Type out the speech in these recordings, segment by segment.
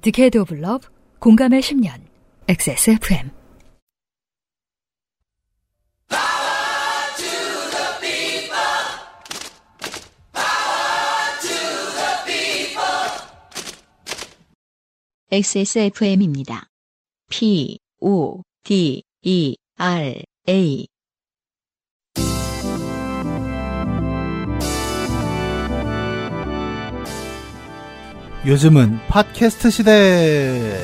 Decade of Love, 공감의 10년, XSFM. XSFM입니다. P, O, D, E, R, A. 요즘은 팟캐스트 시대.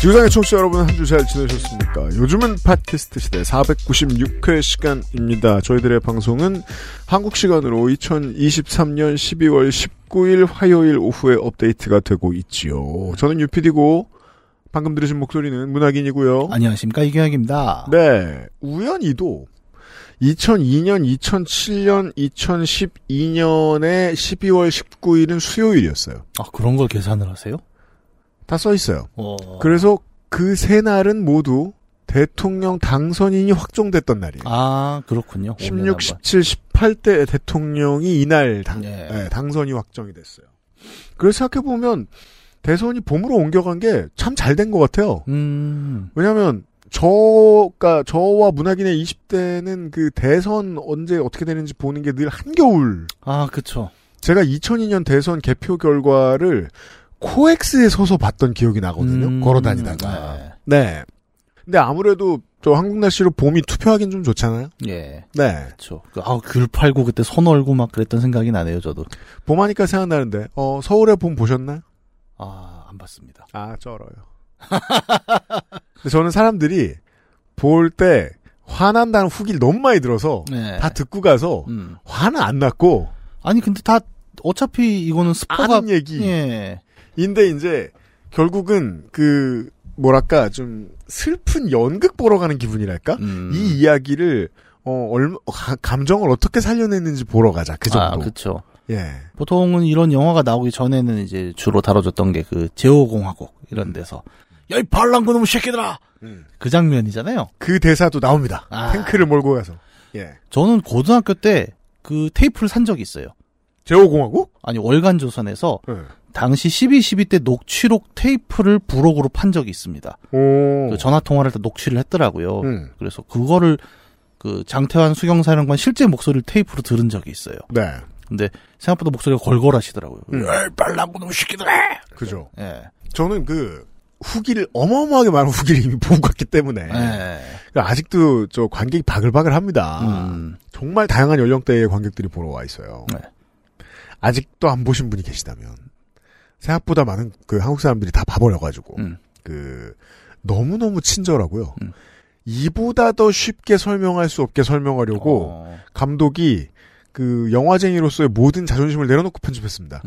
지구상의 청취자 여러분, 한 주 잘 지내셨습니까? 요즘은 팟캐스트 시대 496회 시간입니다. 저희들의 방송은 한국 시간으로 2023년 12월 19일 화요일 오후에 업데이트가 되고 있지요. 저는 UPD고 방금 들으신 목소리는 문학인이고요. 안녕하십니까, 이경학입니다. 네, 우연히도 2002년, 2007년, 2012년에 12월 19일은 수요일이었어요. 아, 그런 걸 계산을 하세요? 다 써있어요. 그래서 그 세 날은 모두 대통령 당선인이 확정됐던 날이에요. 아, 그렇군요. 16, 17, 18대 대통령이 이날 당선이 확정이 됐어요. 그래서 생각해보면 대선이 봄으로 옮겨간 게 참 잘 된 것 같아요. 왜냐하면 저와 문학인의 20대는 그 대선 언제 어떻게 되는지 보는 게 늘 한겨울. 아, 그렇죠. 제가 2002년 대선 개표 결과를 코엑스에 서서 봤던 기억이 나거든요. 걸어다니다가. 네. 근데 아무래도 저 한국 날씨로 봄이 투표하기는 좀 좋잖아요. 예. 네. 그렇죠. 아, 귤 팔고 그때 선 얼고 막 그랬던 생각이 나네요, 저도. 봄하니까 생각나는데. 서울의 봄 보셨나요? 아, 안 봤습니다. 아, 쩔어요. 근데 저는 사람들이 볼 때 화난다는 후기를 너무 많이 들어서 다 듣고 가서 화는 안 났고. 아니, 근데 다 어차피 이거는 스포가 아는 얘기. 예. 인데 이제 결국은 그 뭐랄까 좀 슬픈 연극 보러 가는 기분이랄까? 이 이야기를 감정을 어떻게 살려냈는지 보러 가자. 그 정도. 아, 그렇죠. 예. 보통은 이런 영화가 나오기 전에는 이제 주로 다뤄졌던 게 그 제5공화국 이런 데서 야, 이 반란군놈 새끼들아. 그 장면이잖아요. 그 대사도 나옵니다. 아. 탱크를 몰고 가서. 예. 저는 고등학교 때 그 테이프를 산 적이 있어요. 제5공화국? 아니, 월간조선에서 네. 당시 12.12 때 녹취록 테이프를 부록으로 판 적이 있습니다. 그 전화통화를 다 녹취를 했더라고요. 그래서 그거를 그 장태환 수경사령관 실제 목소리를 테이프로 들은 적이 있어요. 네. 근데 생각보다 목소리가 걸걸하시더라고요. 에이, 빨랑고 너무 시키더래! 그죠. 예. 네. 저는 그 후기를 어마어마하게 많은 후기를 이미 보고 갔기 때문에. 네. 아직도 저 관객이 바글바글 합니다. 정말 다양한 연령대의 관객들이 보러 와 있어요. 네. 아직도 안 보신 분이 계시다면, 생각보다 많은 그 한국 사람들이 다 봐버려가지고, 그, 너무너무 친절하고요. 이보다 더 쉽게 설명할 수 없게 설명하려고, 감독이 그 영화쟁이로서의 모든 자존심을 내려놓고 편집했습니다.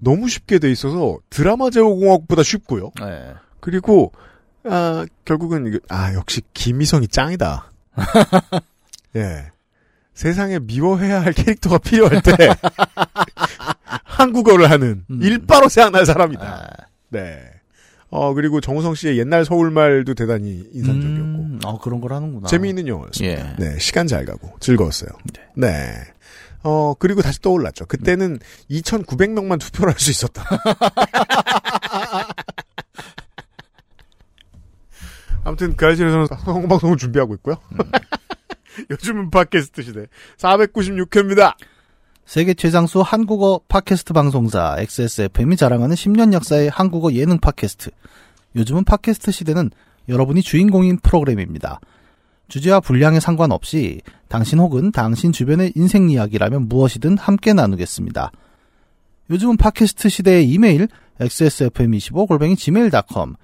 너무 쉽게 돼 있어서 드라마 제5공화국보다 쉽고요. 네. 그리고, 결국은, 역시 김희성이 짱이다. 예. 세상에 미워해야 할 캐릭터가 필요할 때 한국어를 하는 일바로 생각날 사람이다. 아. 네. 그리고 정우성 씨의 옛날 서울말도 대단히 인상적이었고. 아, 그런 걸 하는구나. 재미있는 영화였습니다. 예. 네, 시간 잘 가고 즐거웠어요. 네. 네. 그리고 다시 떠올랐죠. 그때는 2,900명만 투표를 할 수 있었다. 아무튼 그 아이실에서는 홍방송을 준비하고 있고요. 요즘은 팟캐스트 시대 496회입니다. 세계 최장수 한국어 팟캐스트 방송사 XSFM이 자랑하는 10년 역사의 한국어 예능 팟캐스트. 요즘은 팟캐스트 시대는 여러분이 주인공인 프로그램입니다. 주제와 분량에 상관없이 당신 혹은 당신 주변의 인생 이야기라면 무엇이든 함께 나누겠습니다. 요즘은 팟캐스트 시대의 이메일 xsfm25@gmail.com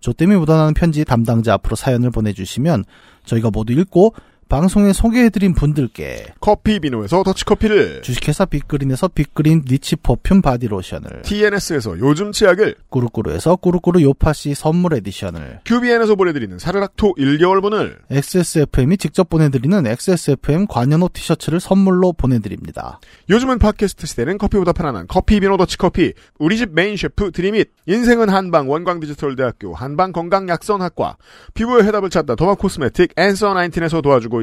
조땜이 묻어나는 편지 담당자 앞으로 사연을 보내주시면 저희가 모두 읽고 방송에 소개해드린 분들께 커피비노에서 더치커피를, 주식회사 빅그린에서 빅그린 니치 퍼퓸 바디로션을, TNS에서 요즘 치약을, 꾸루꾸루에서 꾸루꾸루 요파시 선물 에디션을, QBN에서 보내드리는 사르락토 1개월분을, XSFM이 직접 보내드리는 XSFM 관현호 티셔츠를 선물로 보내드립니다. 요즘은 팟캐스트 시대는 커피보다 편안한 커피비노 더치커피, 우리집 메인 셰프 드림잇, 인생은 한방 원광디지털대학교 한방건강약선학과, 피부의 해답을 찾다 도마 코스메틱 앤서 19에서 도와주고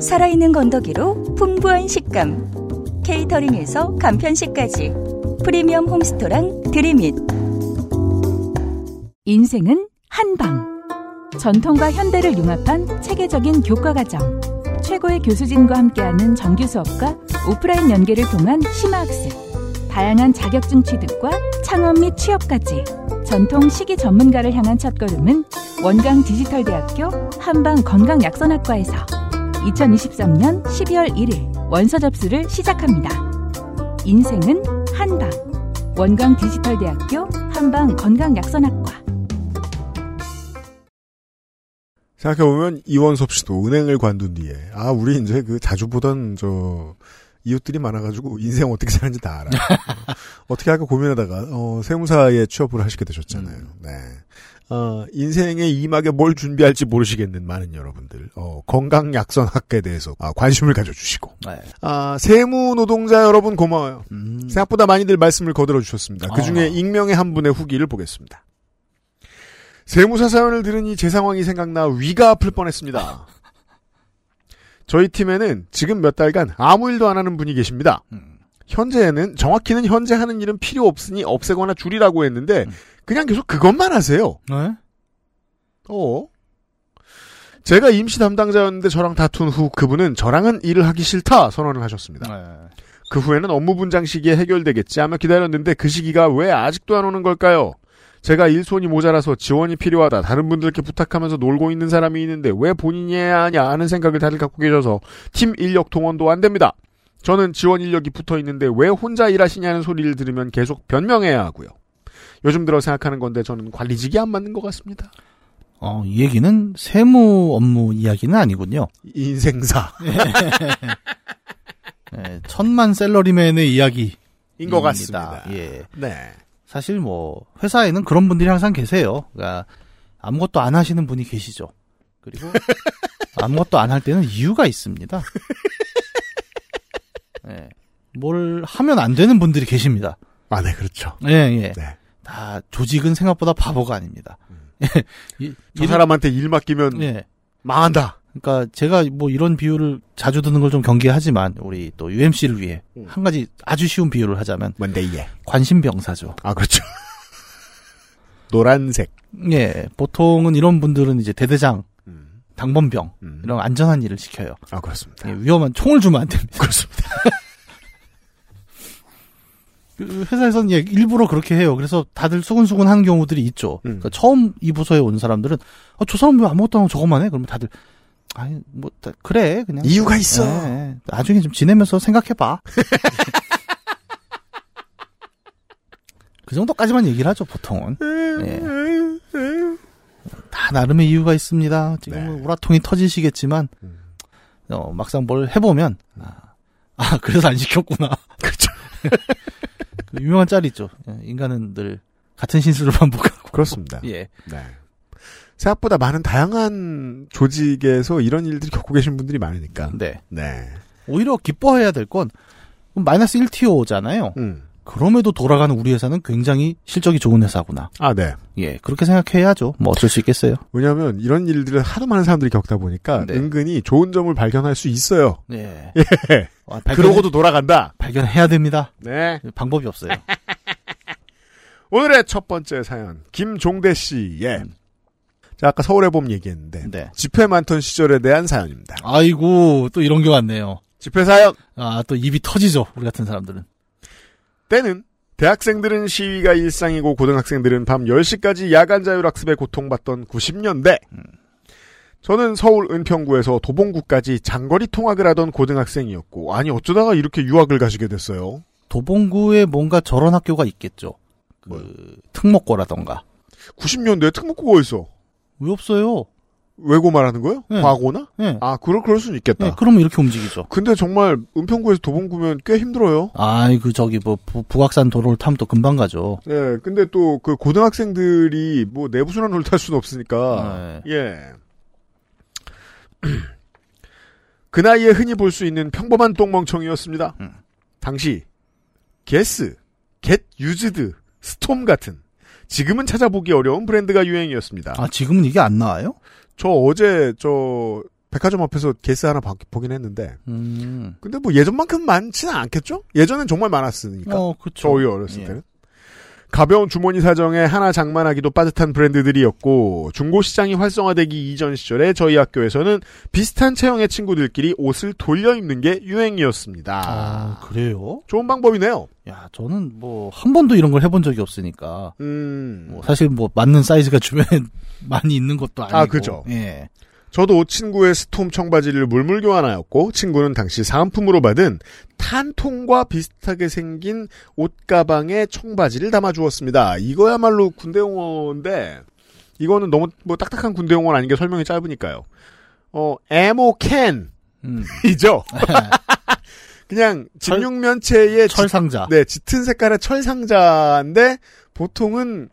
살아있는 건더기로 풍부한 식감, 케이터링에서 간편식까지 프리미엄 홈스토랑 드림잇. 인생은 한방, 전통과 현대를 융합한 체계적인 교과과정, 최고의 교수진과 함께하는 정규수업과 오프라인 연계를 통한 심화학습, 다양한 자격증 취득과 창업 및 취업까지 전통 식이 전문가를 향한 첫걸음은 원광디지털대학교 한방건강약선학과에서 2023년 12월 1일 원서 접수를 시작합니다. 인생은 한방, 원광디지털대학교 한방건강약선학과. 생각해보면 이원섭 씨도 은행을 관둔 뒤에 우리 이제 그 자주 보던 저 이웃들이 많아가지고 인생 어떻게 사는지 다 알아요. 어떻게 할까 고민하다가 세무사에 취업을 하시게 되셨잖아요. 네. 인생의 2막에 뭘 준비할지 모르시겠는 많은 여러분들, 건강약선학과에 대해서 관심을 가져주시고, 네. 세무노동자 여러분 고마워요. 생각보다 많이들 말씀을 거들어주셨습니다. 그중에 익명의 한 분의 후기를 보겠습니다. 세무사 사연을 들으니 제 상황이 생각나 위가 아플 뻔했습니다. 저희 팀에는 지금 몇 달간 아무 일도 안 하는 분이 계십니다. 현재에는, 정확히는 현재 하는 일은 필요 없으니 없애거나 줄이라고 했는데 그냥 계속 그것만 하세요. 네? 제가 임시 담당자였는데 저랑 다툰 후 그분은 저랑은 일을 하기 싫다 선언을 하셨습니다. 네. 그 후에는 업무 분장 시기에 해결되겠지 하며 기다렸는데 그 시기가 왜 아직도 안 오는 걸까요? 제가 일손이 모자라서 지원이 필요하다, 다른 분들께 부탁하면서 놀고 있는 사람이 있는데 왜 본인이 해야 하냐 하는 생각을 다들 갖고 계셔서 팀 인력 동원도 안 됩니다. 저는 지원 인력이 붙어 있는데 왜 혼자 일하시냐는 소리를 들으면 계속 변명해야 하고요. 요즘 들어 생각하는 건데 저는 관리직이 안 맞는 것 같습니다. 이 얘기는 세무 업무 이야기는 아니군요. 인생사. 네, 천만 셀러리맨의 이야기인 것 같습니다. 예. 네. 사실 뭐 회사에는 그런 분들이 항상 계세요. 그러니까 아무것도 안 하시는 분이 계시죠. 그리고 아무것도 안 할 때는 이유가 있습니다. 네. 뭘 하면 안 되는 분들이 계십니다. 네, 그렇죠. 예. 네. 다 조직은 생각보다 바보가 아닙니다. 저 사람한테 일 맡기면 망한다. 그러니까 제가 뭐 이런 비유를 자주 듣는 걸 좀 경계하지만 우리 또 UMC를 위해 한 가지 아주 쉬운 비유를 하자면 뭔데 이게? 관심병사죠. 그렇죠. 노란색. 예, 보통은 이런 분들은 이제 대대장, 당번병 이런 안전한 일을 시켜요. 그렇습니다. 예, 위험한 총을 주면 안 됩니다. 그렇습니다. 회사에서는 일부러 그렇게 해요. 그래서 다들 수근수근 하는 경우들이 있죠. 그러니까 처음 이 부서에 온 사람들은 저 사람 왜 아무것도 안 하고 저것만 해? 그러면 다들 그래 그냥 이유가 있어. 네, 나중에 좀 지내면서 생각해봐. 그 정도까지만 얘기를 하죠 보통은. 네. 다 나름의 이유가 있습니다. 지금 우라통이 터지시겠지만 막상 뭘 해보면 그래서 안 시켰구나. 그렇죠. 그 유명한 짤이 있죠. 인간은 늘 같은 신수를 반복하고. 그렇습니다. 예. 네. 생각보다 많은 다양한 조직에서 이런 일들을 겪고 계신 분들이 많으니까. 네. 네. 오히려 기뻐해야 될 건 마이너스 1TO잖아요. 그럼에도 돌아가는 우리 회사는 굉장히 실적이 좋은 회사구나. 네. 예, 그렇게 생각해야죠. 뭐 어쩔 수 있겠어요. 왜냐하면 이런 일들을 하도 많은 사람들이 겪다 보니까 은근히 좋은 점을 발견할 수 있어요. 네. 예. 그러고도 돌아간다. 발견해야 됩니다. 네. 방법이 없어요. 오늘의 첫 번째 사연, 김종대 씨의 자, 아까 서울의 봄 얘기했는데 네. 집회 많던 시절에 대한 사연입니다. 아이고, 또 이런 게 왔네요. 집회 사연. 아, 또 입이 터지죠. 우리 같은 사람들은. 때는 대학생들은 시위가 일상이고 고등학생들은 밤 10시까지 야간 자율학습에 고통받던 90년대. 저는 서울 은평구에서 도봉구까지 장거리 통학을 하던 고등학생이었고, 아니 어쩌다가 이렇게 유학을 가시게 됐어요? 도봉구에 뭔가 저런 학교가 있겠죠. 특목고라던가. 90년대에 특목고가 있어. 왜 없어요? 외고 말하는 거예요? 네. 과고나? 네. 아, 그럴 수는 있겠다. 네, 그러면 이렇게 움직이죠. 근데 정말 은평구에서 도봉구면 꽤 힘들어요. 아이, 그 저기 뭐 북악산 도로를 타면 또 금방 가죠. 네, 근데 또 그 고등학생들이 뭐 내부순환로를 탈 수는 없으니까. 네. 예. 그 나이에 흔히 볼 수 있는 평범한 똥멍청이었습니다. 당시 게스, 겟 유즈드, 스톰 같은 지금은 찾아보기 어려운 브랜드가 유행이었습니다. 아, 지금은 이게 안 나와요? 저 어제 저 백화점 앞에서 게스 하나 보긴 했는데 근데 뭐 예전만큼 많지는 않겠죠? 예전엔 정말 많았으니까. 그렇죠. 저희 어렸을 때는. 가벼운 주머니 사정에 하나 장만하기도 빠듯한 브랜드들이었고, 중고시장이 활성화되기 이전 시절에 저희 학교에서는 비슷한 체형의 친구들끼리 옷을 돌려 입는 게 유행이었습니다. 아, 그래요? 좋은 방법이네요. 야, 저는 뭐 한 번도 이런 걸 해본 적이 없으니까. 뭐 사실 뭐 맞는 사이즈가 주변에 많이 있는 것도 아니고. 아, 그죠. 예. 저도 친구의 스톰 청바지를 물물 교환하였고, 친구는 당시 사은품으로 받은 탄통과 비슷하게 생긴 옷가방에 청바지를 담아주었습니다. 이거야말로 군대용어인데, 이거는 너무 뭐 딱딱한 군대용어는 아닌 게 설명이 짧으니까요. 에모캔 이죠? 그냥 진육면체의 철상자. 네, 짙은 색깔의 철상자인데, 보통은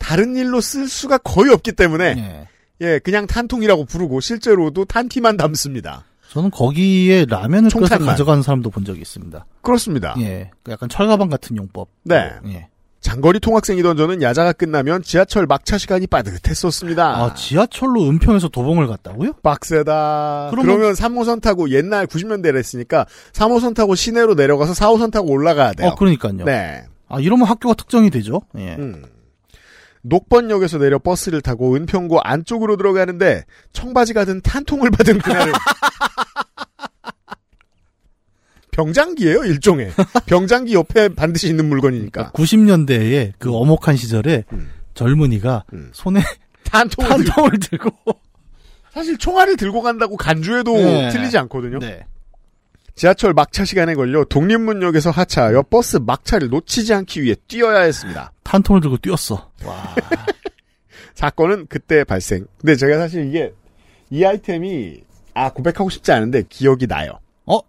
다른 일로 쓸 수가 거의 없기 때문에. 네. 예, 그냥 탄통이라고 부르고 실제로도 탄티만 담습니다. 저는 거기에 라면을 끓여서 가져가는 사람도 본 적이 있습니다. 그렇습니다. 예, 약간 철가방 같은 용법. 네. 예. 장거리 통학생이던 저는 야자가 끝나면 지하철 막차 시간이 빠듯했었습니다. 아, 지하철로 은평에서 도봉을 갔다고요? 빡세다. 그러면 3호선 타고, 옛날 90년대를 했으니까 3호선 타고 시내로 내려가서 4호선 타고 올라가야 돼요. 그러니까요. 네. 아, 이러면 학교가 특정이 되죠. 예. 녹번역에서 내려 버스를 타고 은평구 안쪽으로 들어가는데 청바지가 든 탄통을 받은 그날은 병장기예요, 일종의. 병장기 옆에 반드시 있는 물건이니까. 90년대에 그 어목한 시절에 젊은이가 손에 탄통을 들고 사실 총알을 들고 간다고 간주해도 네. 틀리지 않거든요. 네. 지하철 막차 시간에 걸려 독립문역에서 하차하여 버스 막차를 놓치지 않기 위해 뛰어야 했습니다. 탄통을 들고 뛰었어. 와. 사건은 그때 발생. 근데 제가 사실 이게 이 아이템이 고백하고 싶지 않은데 기억이 나요.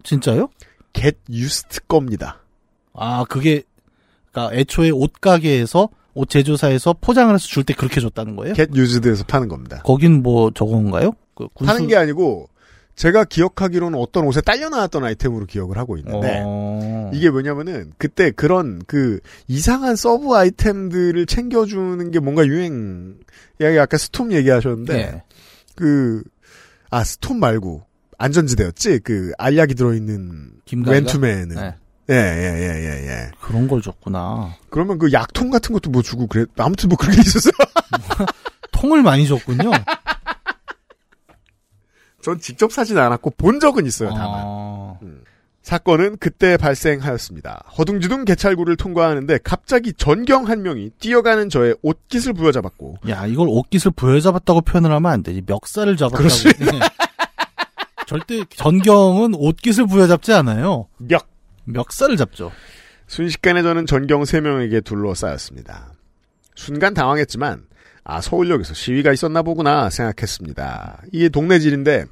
진짜요? 겟 유즈드 겁니다. 아, 그게 그러니까 애초에 옷가게에서 옷 제조사에서 포장을 해서 줄 때 그렇게 줬다는 거예요? 겟 유즈드에서 파는 겁니다. 거긴 뭐 저건가요? 파는 게 아니고. 제가 기억하기로는 어떤 옷에 딸려 나왔던 아이템으로 기억을 하고 있는데 이게 뭐냐면은 그때 그런 그 이상한 서브 아이템들을 챙겨주는 게 뭔가 유행. 아까 스톰 얘기하셨는데 네. 스톰 말고 안전지대였지? 그 알약이 들어있는 웬투맨은. 네. 예. 그런 걸 줬구나. 그러면 그 약통 같은 것도 뭐 주고 그래. 아무튼 뭐 그런 게 있었어요. 통을 많이 줬군요. 전 직접 사진 않았고 본 적은 있어요, 다만. 사건은 그때 발생하였습니다. 허둥지둥 개찰구를 통과하는데 갑자기 전경 한 명이 뛰어가는 저의 옷깃을 부여잡았고. 야, 이걸 옷깃을 부여잡았다고 표현을 하면 안 되지. 멱살을 잡았다고. 네. 절대 전경은 옷깃을 부여잡지 않아요. 멱살을 잡죠. 순식간에 저는 전경 3명에게 둘러싸였습니다. 순간 당황했지만 서울역에서 시위가 있었나 보구나 생각했습니다. 이게 동네질인데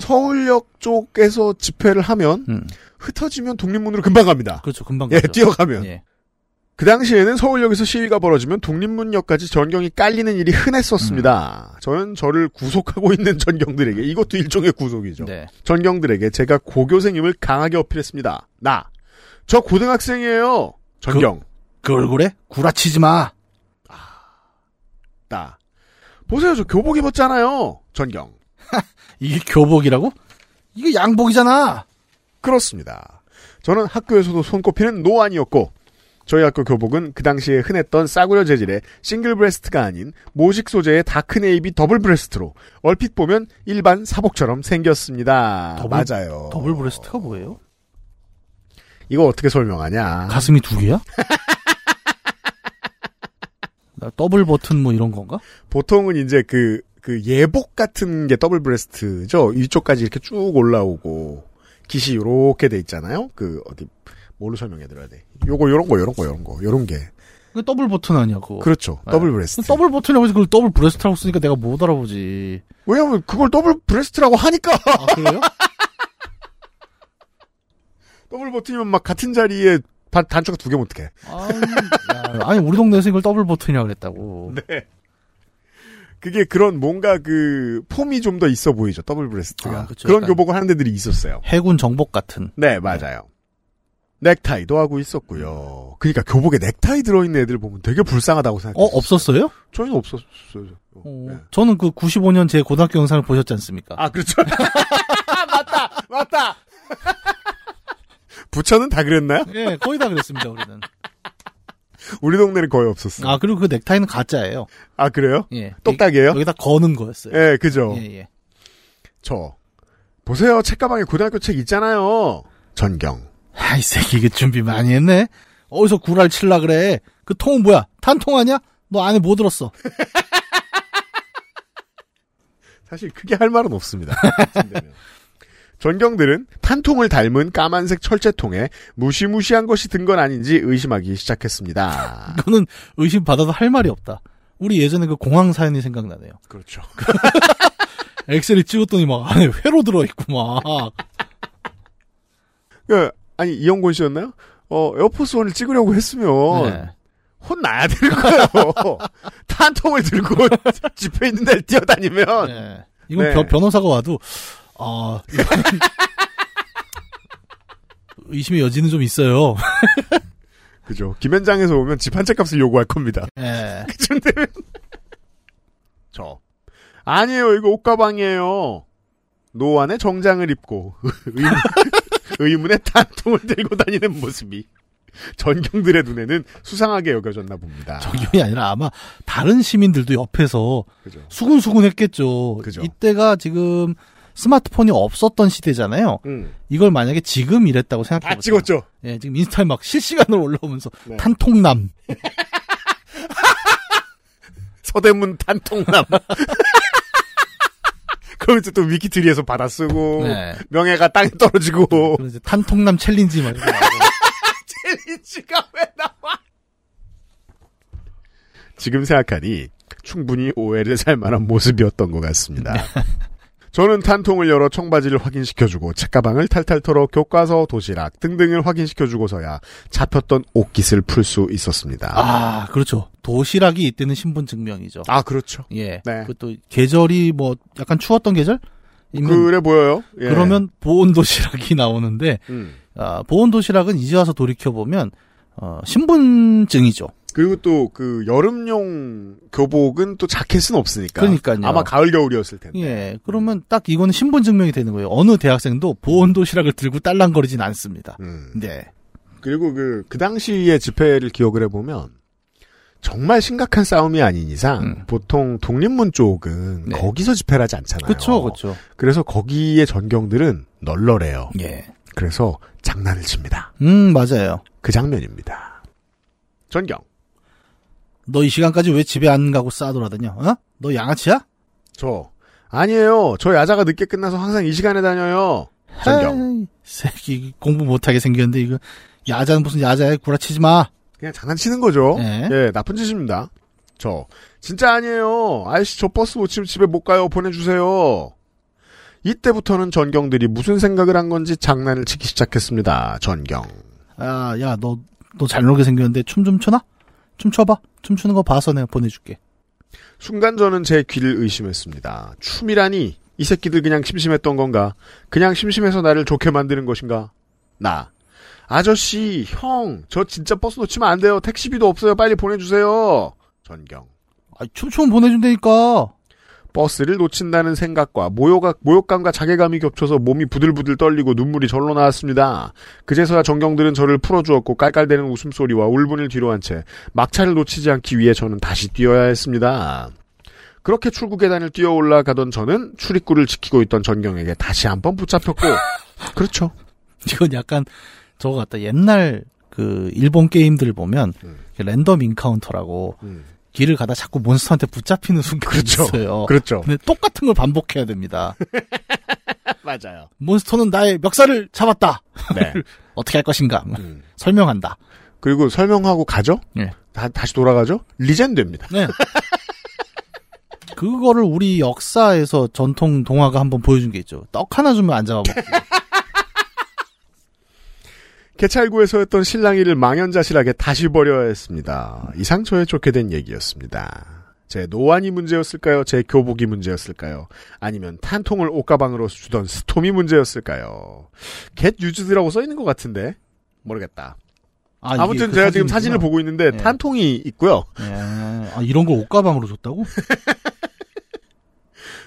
서울역 쪽에서 집회를 하면 흩어지면 독립문으로 금방 갑니다. 그렇죠. 금방 가죠. 예, 뛰어가면. 예. 그 당시에는 서울역에서 시위가 벌어지면 독립문역까지 전경이 깔리는 일이 흔했었습니다. 저는 저를 구속하고 있는 전경들에게, 이것도 일종의 구속이죠. 네. 전경들에게 제가 고교생임을 강하게 어필했습니다. 저 고등학생이에요. 전경. 그 얼굴에 구라치지 마. 보세요, 저 교복 입었잖아요. 전경. 이게 교복이라고? 이게 양복이잖아. 그렇습니다. 저는 학교에서도 손꼽히는 노안이었고 저희 학교 교복은 그 당시에 흔했던 싸구려 재질의 싱글 브레스트가 아닌 모직 소재의 다크 네이비 더블 브레스트로 얼핏 보면 일반 사복처럼 생겼습니다. 맞아요. 더블 브레스트가 뭐예요? 이거 어떻게 설명하냐? 가슴이 두 개야? 더블 버튼 뭐 이런 건가? 보통은 이제 그 예복 같은 게 더블 브레스트죠. 위쪽까지 이렇게 쭉 올라오고 깃이 요렇게 돼 있잖아요. 그 어디 뭘로 설명해 드려야 돼? 요거 요런 거 요런 게. 그 더블 버튼 아니야 그거. 그렇죠. 네. 더블 브레스트. 더블 버튼이라고 해서 그걸 더블 브레스트라고 쓰니까 내가 못 알아보지. 왜냐면 그걸 더블 브레스트라고 하니까. 아, 그래요? 더블 버튼이면 막 같은 자리에 단추가 두 개면 어떡해. 아니, 우리 동네에서 이걸 더블 버튼이라고 그랬다고. 네. 그게 그런 뭔가 그 폼이 좀 더 있어 보이죠. 더블 브레스트가. 아, 그렇죠. 그런 교복을 하는 데들이 있었어요. 해군 정복 같은. 네, 맞아요. 네. 넥타이도 하고 있었고요. 그러니까 교복에 넥타이 들어있는 애들 보면 되게 불쌍하다고 생각해요. 없었어요? 저희는 없었어요. 네. 저는 그 95년 제 고등학교 영상을 보셨지 않습니까? 아, 그렇죠. 맞다. 부천은 다 그랬나요? 네, 거의 다 그랬습니다. 우리는. 우리 동네는 거의 없었어요. 아, 그리고 그 넥타이는 가짜예요. 아, 그래요? 예. 똑딱이에요? 여기다 거는 거였어요. 예, 그죠? 예. 보세요. 책가방에 고등학교 책 있잖아요. 전경. 아, 이 새끼 이거 준비 많이 했네. 어디서 구랄 칠라 그래. 그 통은 뭐야? 탄통 아니야? 너 안에 뭐 들었어? 사실 크게 할 말은 없습니다. 전경들은 탄통을 닮은 까만색 철제통에 무시무시한 것이 든 건 아닌지 의심하기 시작했습니다. 이거는 의심받아도 할 말이 없다. 우리 예전에 그 공항 사연이 생각나네요. 그렇죠. 엑셀이 찍었더니 막 안에 회로 들어있고 막. 아니, 이영곤 씨였나요? 에어포스 1을 찍으려고 했으면. 네. 혼나야 될 거예요. 탄통을 들고 집회 있는 데를 뛰어다니면. 네. 이건 네. 변호사가 와도. 의심의 여지는 좀 있어요. 그죠. 김현장에서 오면 집 한 채 값을 요구할 겁니다. 예. 그쯤 되면. 아니에요. 이거 옷가방이에요. 노안에 정장을 입고, 의문의 단통을 들고 다니는 모습이 전경들의 눈에는 수상하게 여겨졌나 봅니다. 전경이 아니라 아마 다른 시민들도 옆에서 그죠. 수근수근 했겠죠. 그죠. 이때가 지금, 스마트폰이 없었던 시대잖아요. 이걸 만약에 지금 이랬다고 생각해보세요. 아, 찍었죠. 예, 지금 인스타에 막 실시간으로 올라오면서 네. 탄통남. 서대문 탄통남. 그럼 이제 또 위키트리에서 받아 쓰고 네. 명예가 땅에 떨어지고. 그럼 이제 탄통남 챌린지 말고. 챌린지가 왜 나와? 지금 생각하니 충분히 오해를 살 만한 모습이었던 것 같습니다. 저는 탄통을 열어 청바지를 확인시켜주고 책가방을 탈탈 털어 교과서, 도시락 등등을 확인시켜주고서야 잡혔던 옷깃을 풀 수 있었습니다. 아, 그렇죠. 도시락이 이때는 신분 증명이죠. 아, 그렇죠. 예. 네. 그것도 계절이 뭐 약간 추웠던 계절? 그래 보여요. 예. 그러면 보온 도시락이 나오는데 보온 도시락은 이제 와서 돌이켜보면 신분증이죠. 그리고 또 그 여름용 교복은 또 자켓은 없으니까. 그러니까요. 아마 가을 겨울이었을 텐데. 예. 그러면 딱 이거는 신분 증명이 되는 거예요. 어느 대학생도 보온 도시락을 들고 딸랑거리진 않습니다. 네. 그리고 그 당시의 집회를 기억을 해보면 정말 심각한 싸움이 아닌 이상 보통 독립문 쪽은 네. 거기서 집회를 하지 않잖아요. 그렇죠. 그래서 거기의 전경들은 널널해요. 예. 그래서 장난을 칩니다. 맞아요. 그 장면입니다. 전경. 너 이 시간까지 왜 집에 안 가고 싸돌아다녀? 어? 너 양아치야? 아니에요. 저 야자가 늦게 끝나서 항상 이 시간에 다녀요. 전경. 새끼 공부 못하게 생겼는데 이거 야자는 무슨 야자야? 구라치지 마. 그냥 장난치는 거죠. 네. 예, 나쁜 짓입니다. 진짜 아니에요. 아저씨 저 버스 놓치면 집에 못 가요. 보내주세요. 이때부터는 전경들이 무슨 생각을 한 건지 장난을 치기 시작했습니다. 전경. 아, 야, 너 잘 놀게 생겼는데 춤 좀 춰나? 춤춰봐. 춤추는 거 봐서 내가 보내줄게. 순간 저는 제 귀를 의심했습니다. 춤이라니? 이 새끼들 그냥 심심했던 건가? 그냥 심심해서 나를 좋게 만드는 것인가? 아저씨, 형, 저 진짜 버스 놓치면 안 돼요. 택시비도 없어요. 빨리 보내주세요. 전경. 아, 춤추면 보내준다니까. 버스를 놓친다는 생각과 모욕감과 자괴감이 겹쳐서 몸이 부들부들 떨리고 눈물이 절로 나왔습니다. 그제서야 정경들은 저를 풀어주었고 깔깔대는 웃음소리와 울분을 뒤로한 채 막차를 놓치지 않기 위해 저는 다시 뛰어야 했습니다. 그렇게 출구 계단을 뛰어 올라가던 저는 출입구를 지키고 있던 전경에게 다시 한번 붙잡혔고 그렇죠. 이건 약간 저거 같다. 옛날 그 일본 게임들 보면 랜덤 인카운터라고 길을 가다 자꾸 몬스터한테 붙잡히는 순간이 그렇죠. 있어요. 그렇죠. 근데 똑같은 걸 반복해야 됩니다. 맞아요. 몬스터는 나의 멱살을 잡았다. 네. 어떻게 할 것인가 설명한다. 그리고 설명하고 가죠. 네. 다시 돌아가죠. 리젠드입니다. 네. 그거를 우리 역사에서 전통 동화가 한번 보여준 게 있죠. 떡 하나 주면 안 잡아먹고. 개찰구에서 했던 실랑이를 망연자실하게 다시 버려야 했습니다. 이 상처에 좋게 된 얘기였습니다. 제 노안이 문제였을까요? 제 교복이 문제였을까요? 아니면 탄통을 옷가방으로 주던 스톰이 문제였을까요? 겟 유즈드라고 써있는 것 같은데 모르겠다. 아무튼 제가 지금 사진을 보고 있는데 네. 탄통이 있고요. 네. 아, 이런 걸 옷가방으로 줬다고?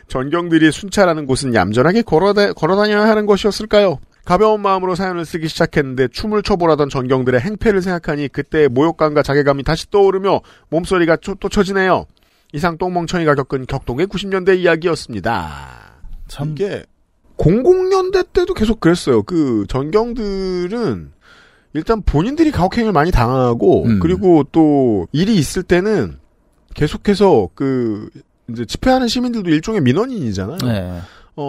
전경들이 순찰하는 곳은 얌전하게 걸어다녀야 하는 것이었을까요? 가벼운 마음으로 사연을 쓰기 시작했는데 춤을 춰보라던 전경들의 행패를 생각하니 그때의 모욕감과 자괴감이 다시 떠오르며 몸소리가 또 쳐지네요. 이상 똥멍청이가 겪은 격동의 90년대 이야기였습니다. 참 이게 00년대 때도 계속 그랬어요. 그 전경들은 일단 본인들이 가혹행위를 많이 당하고 그리고 또 일이 있을 때는 계속해서 그 이제 집회하는 시민들도 일종의 민원인이잖아요. 네.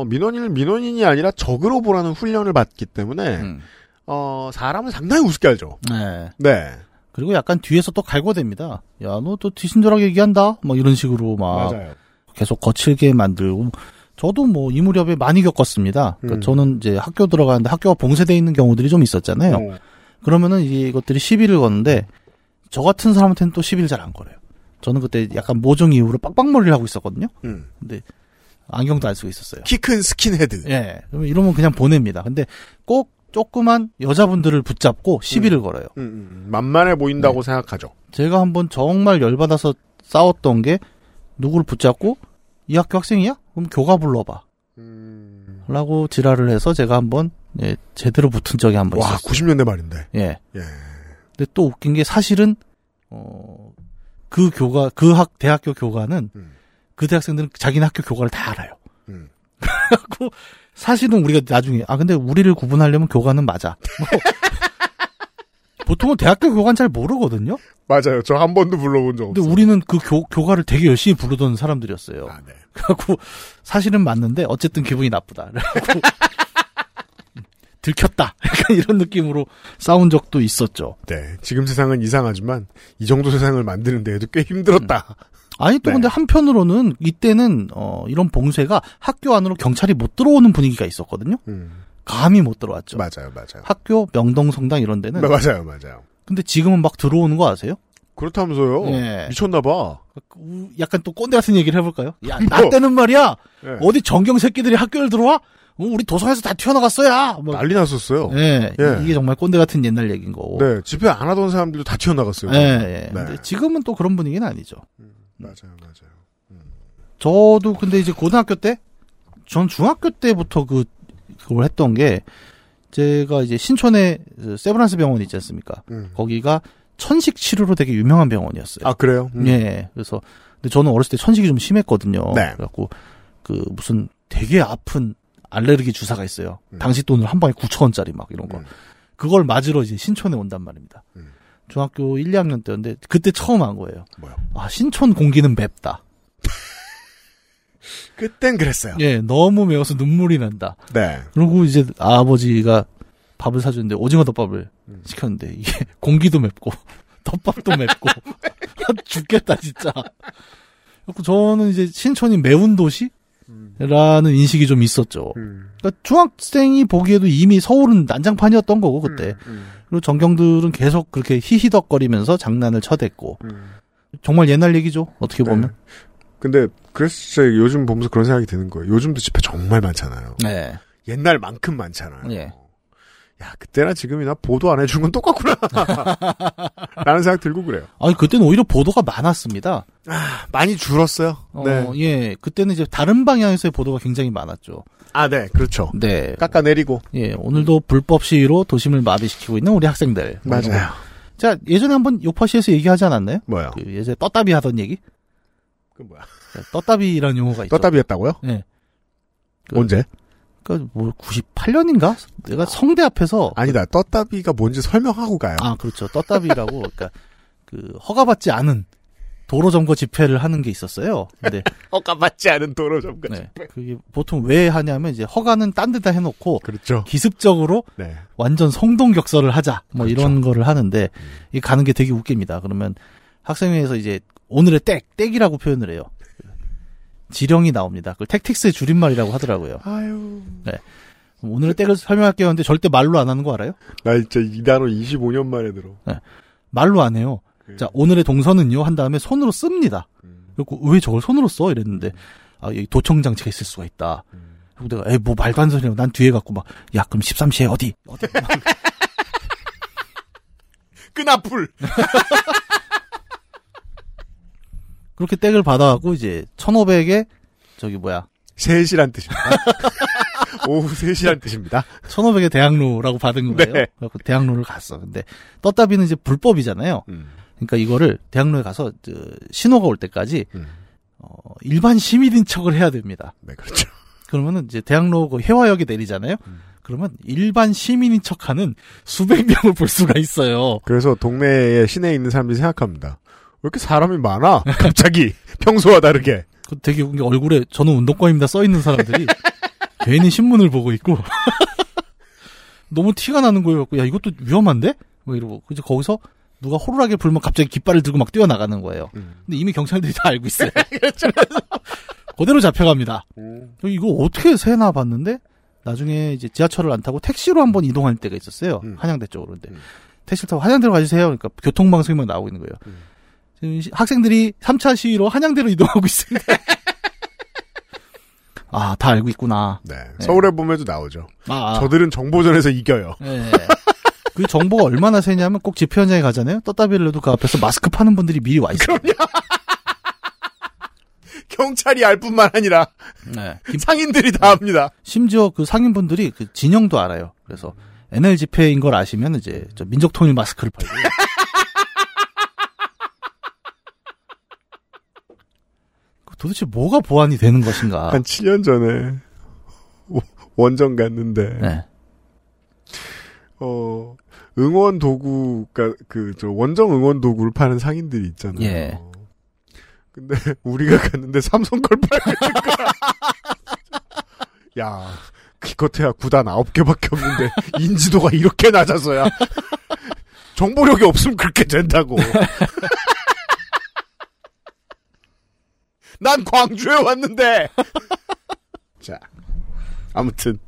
민원인을 민원인이 아니라 적으로 보라는 훈련을 받기 때문에 사람을 상당히 우습게 알죠. 네. 네. 그리고 약간 뒤에서 또 갈고댑니다. 야, 너 또 뒤신절하게 얘기한다. 막 이런 식으로 막 맞아요. 계속 거칠게 만들고. 저도 뭐 이 무렵에 많이 겪었습니다. 그러니까 저는 이제 학교 들어가는데 학교가 봉쇄돼 있는 경우들이 좀 있었잖아요. 그러면은 이것들이 시비를 거는데 저 같은 사람한테는 또 시비를 잘 안 걸어요. 저는 그때 약간 모종 이후로 빡빡머리를 하고 있었거든요. 근데 안경도 안 쓰고 있었어요. 키 큰 스킨헤드. 예. 이러면 그냥 보냅니다. 근데 꼭 조그만 여자분들을 붙잡고 시비를 걸어요. 만만해 보인다고 네. 생각하죠. 제가 한번 정말 열받아서 싸웠던 게 누구를 붙잡고 이 학교 학생이야? 그럼 교가 불러봐. 라고 지랄을 해서 제가 한번 예, 제대로 붙은 적이 한번 있었어요. 와, 90년대 말인데. 예. 예. 근데 또 웃긴 게 사실은 대학교 교가는 그 대학생들은 자기네 학교 교과를 다 알아요. 그래갖고 사실은 우리가 나중에 근데 우리를 구분하려면 교과는 맞아. 뭐, 보통은 대학교 교과는 잘 모르거든요. 맞아요. 저 한 번도 불러본 적 없어요. 근데 우리는 그 교과를 되게 열심히 부르던 사람들이었어요. 아, 네. 그래갖고 사실은 맞는데 어쨌든 기분이 나쁘다. 그래갖고 들켰다. 약간 이런 느낌으로 싸운 적도 있었죠. 네. 지금 세상은 이상하지만 이 정도 세상을 만드는 데에도 꽤 힘들었다. 아니 또 네. 근데 한편으로는 이때는 이런 봉쇄가 학교 안으로 경찰이 못 들어오는 분위기가 있었거든요. 감히 못 들어왔죠. 맞아요. 학교 명동성당 이런 데는 맞아요. 근데 지금은 막 들어오는 거 아세요? 그렇다면서요. 네. 미쳤나 봐. 약간 또 꼰대 같은 얘기를 해볼까요? 야, 나 때는 말이야. 네. 어디 전경 새끼들이 학교를 들어와? 우리 도서관에서 다 튀어나갔어요. 뭐. 난리 났었어요. 네. 예. 이게 정말 꼰대 같은 옛날 얘기인 거고. 네. 집회 안 하던 사람들도 다 튀어나갔어요. 네. 네. 근데 지금은 또 그런 분위기는 아니죠. 맞아요. 저도 근데 이제 고등학교 때, 전 중학교 때부터 그걸 했던 게, 제가 이제 신촌에 세브란스 병원 있지 않습니까? 거기가 천식 치료로 되게 유명한 병원이었어요. 아, 그래요? 예. 그래서, 근데 저는 어렸을 때 천식이 좀 심했거든요. 네. 그래갖고, 무슨 되게 아픈 알레르기 주사가 있어요. 당시 돈으로 한 방에 9,000원짜리 막 이런 거. 그걸 맞으러 이제 신촌에 온단 말입니다. 중학교 1, 2학년 때였는데 그때 처음 한 거예요. 뭐요? 아, 신촌 공기는 맵다. 그땐 그랬어요. 예, 너무 매워서 눈물이 난다. 네. 그리고 이제 아버지가 밥을 사줬는데 오징어 덮밥을 시켰는데 이게 공기도 맵고 덮밥도 맵고 죽겠다 진짜. 저는 이제 신촌이 매운 도시? 라는 인식이 좀 있었죠. 그러니까 중학생이 보기에도 이미 서울은 난장판이었던 거고 그때. 그리고 전경들은 계속 그렇게 히히덕거리면서 장난을 쳐댔고. 정말 옛날 얘기죠. 어떻게 보면. 네. 근데 그래서 요즘 보면서 그런 생각이 드는 거예요. 요즘도 집회 정말 많잖아요. 네. 옛날만큼 많잖아요. 네. 야, 그때나 지금이나 보도 안 해준 건 똑같구나. 라는 생각 들고 그래요. 아니, 그때는 오히려 보도가 많았습니다. 아, 많이 줄었어요. 네. 예. 그때는 이제 다른 방향에서의 보도가 굉장히 많았죠. 아, 네. 그렇죠. 네. 깎아내리고. 예. 오늘도 불법 시위로 도심을 마비시키고 있는 우리 학생들. 맞아요. 자, 예전에 한번 요파시에서 얘기하지 않았나요? 뭐요? 그 예전에 떳다비 하던 얘기? 그 뭐야? 떳다비라는 용어가 있죠. 떳다비 했다고요? 네. 그, 언제? 그러니까 뭐 98년인가? 내가 성대 앞에서 아니다. 떳다비가 뭔지 설명하고 가요. 아, 그렇죠. 떳다비라고 그러니까 그 허가받지 않은 도로 점거 집회를 하는 게 있었어요. 근데 허가받지 않은 도로 점거 집회. 네, 그게 보통 왜 하냐면 이제 허가는 딴 데다 해 놓고 그렇죠. 기습적으로 네. 완전 성동격서를 하자. 뭐 그렇죠. 이런 거를 하는데 이 가는 게 되게 웃깁니다. 그러면 학생회에서 이제 오늘의 댁이라고 표현을 해요. 지령이 나옵니다. 그걸 택틱스의 줄임말이라고 하더라고요. 아유. 네. 오늘의 땡을 설명할게요. 근데 절대 말로 안 하는 거 알아요? 나 진짜 이 단어 25년 만에 들어. 네. 말로 안 해요. 그... 자, 오늘의 동선은요. 한 다음에 손으로 씁니다. 그리고 왜 저걸 손으로 써? 이랬는데, 아, 여기 도청장치가 있을 수가 있다. 그리고 내가, 에이, 뭐 말도 안 되냐고. 난 뒤에 갖고 막, 야, 그럼 13시에 어디? 끈앞풀! 그렇게 땡을 받아갖고, 이제, 1500에, 저기 뭐야. 3시란 뜻입니다. 오후 3시란 뜻입니다. 1500에 대학로라고 받은 거예요. 네. 그래서 대학로를 갔어. 근데, 떳다비는 이제 불법이잖아요. 그러니까 이거를 대학로에 가서, 신호가 올 때까지, 일반 시민인 척을 해야 됩니다. 네, 그렇죠. 그러면은 이제 대학로 그 해화역에 내리잖아요. 그러면 일반 시민인 척하는 수백 명을 볼 수가 있어요. 그래서 동네에, 시내에 있는 사람들이 생각합니다. 왜 이렇게 사람이 많아? 갑자기 평소와 다르게. 그 되게 얼굴에 저는 운동권입니다 써 있는 사람들이 괜히 신문을 보고 있고 너무 티가 나는 거예요. 야 이것도 위험한데? 뭐 이러고 이제 거기서 누가 호루라기 불면 갑자기 깃발을 들고 막 뛰어 나가는 거예요. 근데 이미 경찰들이 다 알고 있어요. 그대로 잡혀갑니다. 이거 어떻게 세나 봤는데 나중에 이제 지하철을 안 타고 택시로 한번 이동할 때가 있었어요. 한양대 쪽으로. 근데 택시 타고 한양대로 가주세요. 그러니까 교통방송이 막 나오고 있는 거예요. 학생들이 3차 시위로 한양대로 이동하고 있습니다. 아, 다 알고 있구나. 네. 서울의 봄에도 나오죠. 저들은 정보전에서 이겨요. 네. 그 정보가 얼마나 세냐면 꼭 집회 현장에 가잖아요. 떳다비를 해도 그 앞에서 마스크 파는 분들이 미리 와 있어요. 경찰이 알 뿐만 아니라 네. 상인들이 다 합니다. 심지어 그 상인분들이 그 진영도 알아요. 그래서 NL 집회인 걸 아시면 이제 저 민족 통일 마스크를 팔고. 도대체 뭐가 보완이 되는 것인가? 한 7년 전에 원정 갔는데 네. 응원 도구 그 원정 응원 도구를 파는 상인들이 있잖아요. 예. 근데 우리가 갔는데 삼성 걸 팔고 있는 거야. 야, 기껏해야 구단 9개밖에 없는데 인지도가 이렇게 낮아서야 정보력이 없으면 그렇게 된다고. 난 광주에 왔는데! 자, 아무튼,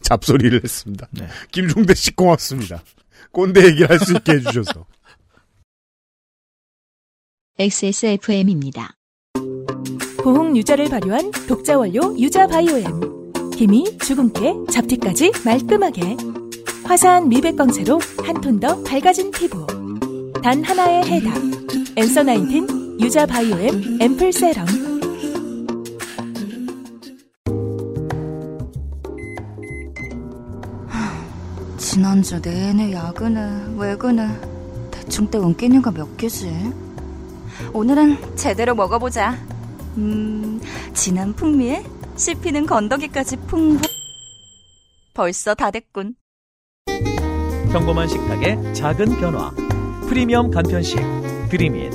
잡소리를 했습니다. 네. 김종대 씨 고맙습니다. 꼰대 얘기를 할 수 있게 해주셔서. XSFM입니다. 보홍 유자를 발효한 독자원료 유자 바이오엠. 기미, 주근깨, 잡티까지 말끔하게. 화사한 미백광채로 한 톤 더 밝아진 피부. 단 하나의 해답. 엔서 19. 유자 바이오엠 앰플 세럼. 지난주 내내 야근해 외근해 대충 때운 끼니가 몇 개지? 오늘은 제대로 먹어보자. 진한 풍미에 씹히는 건더기까지 풍부. 벌써 다 됐군. 평범한 식탁의 작은 변화. 프리미엄 간편식 드림잇.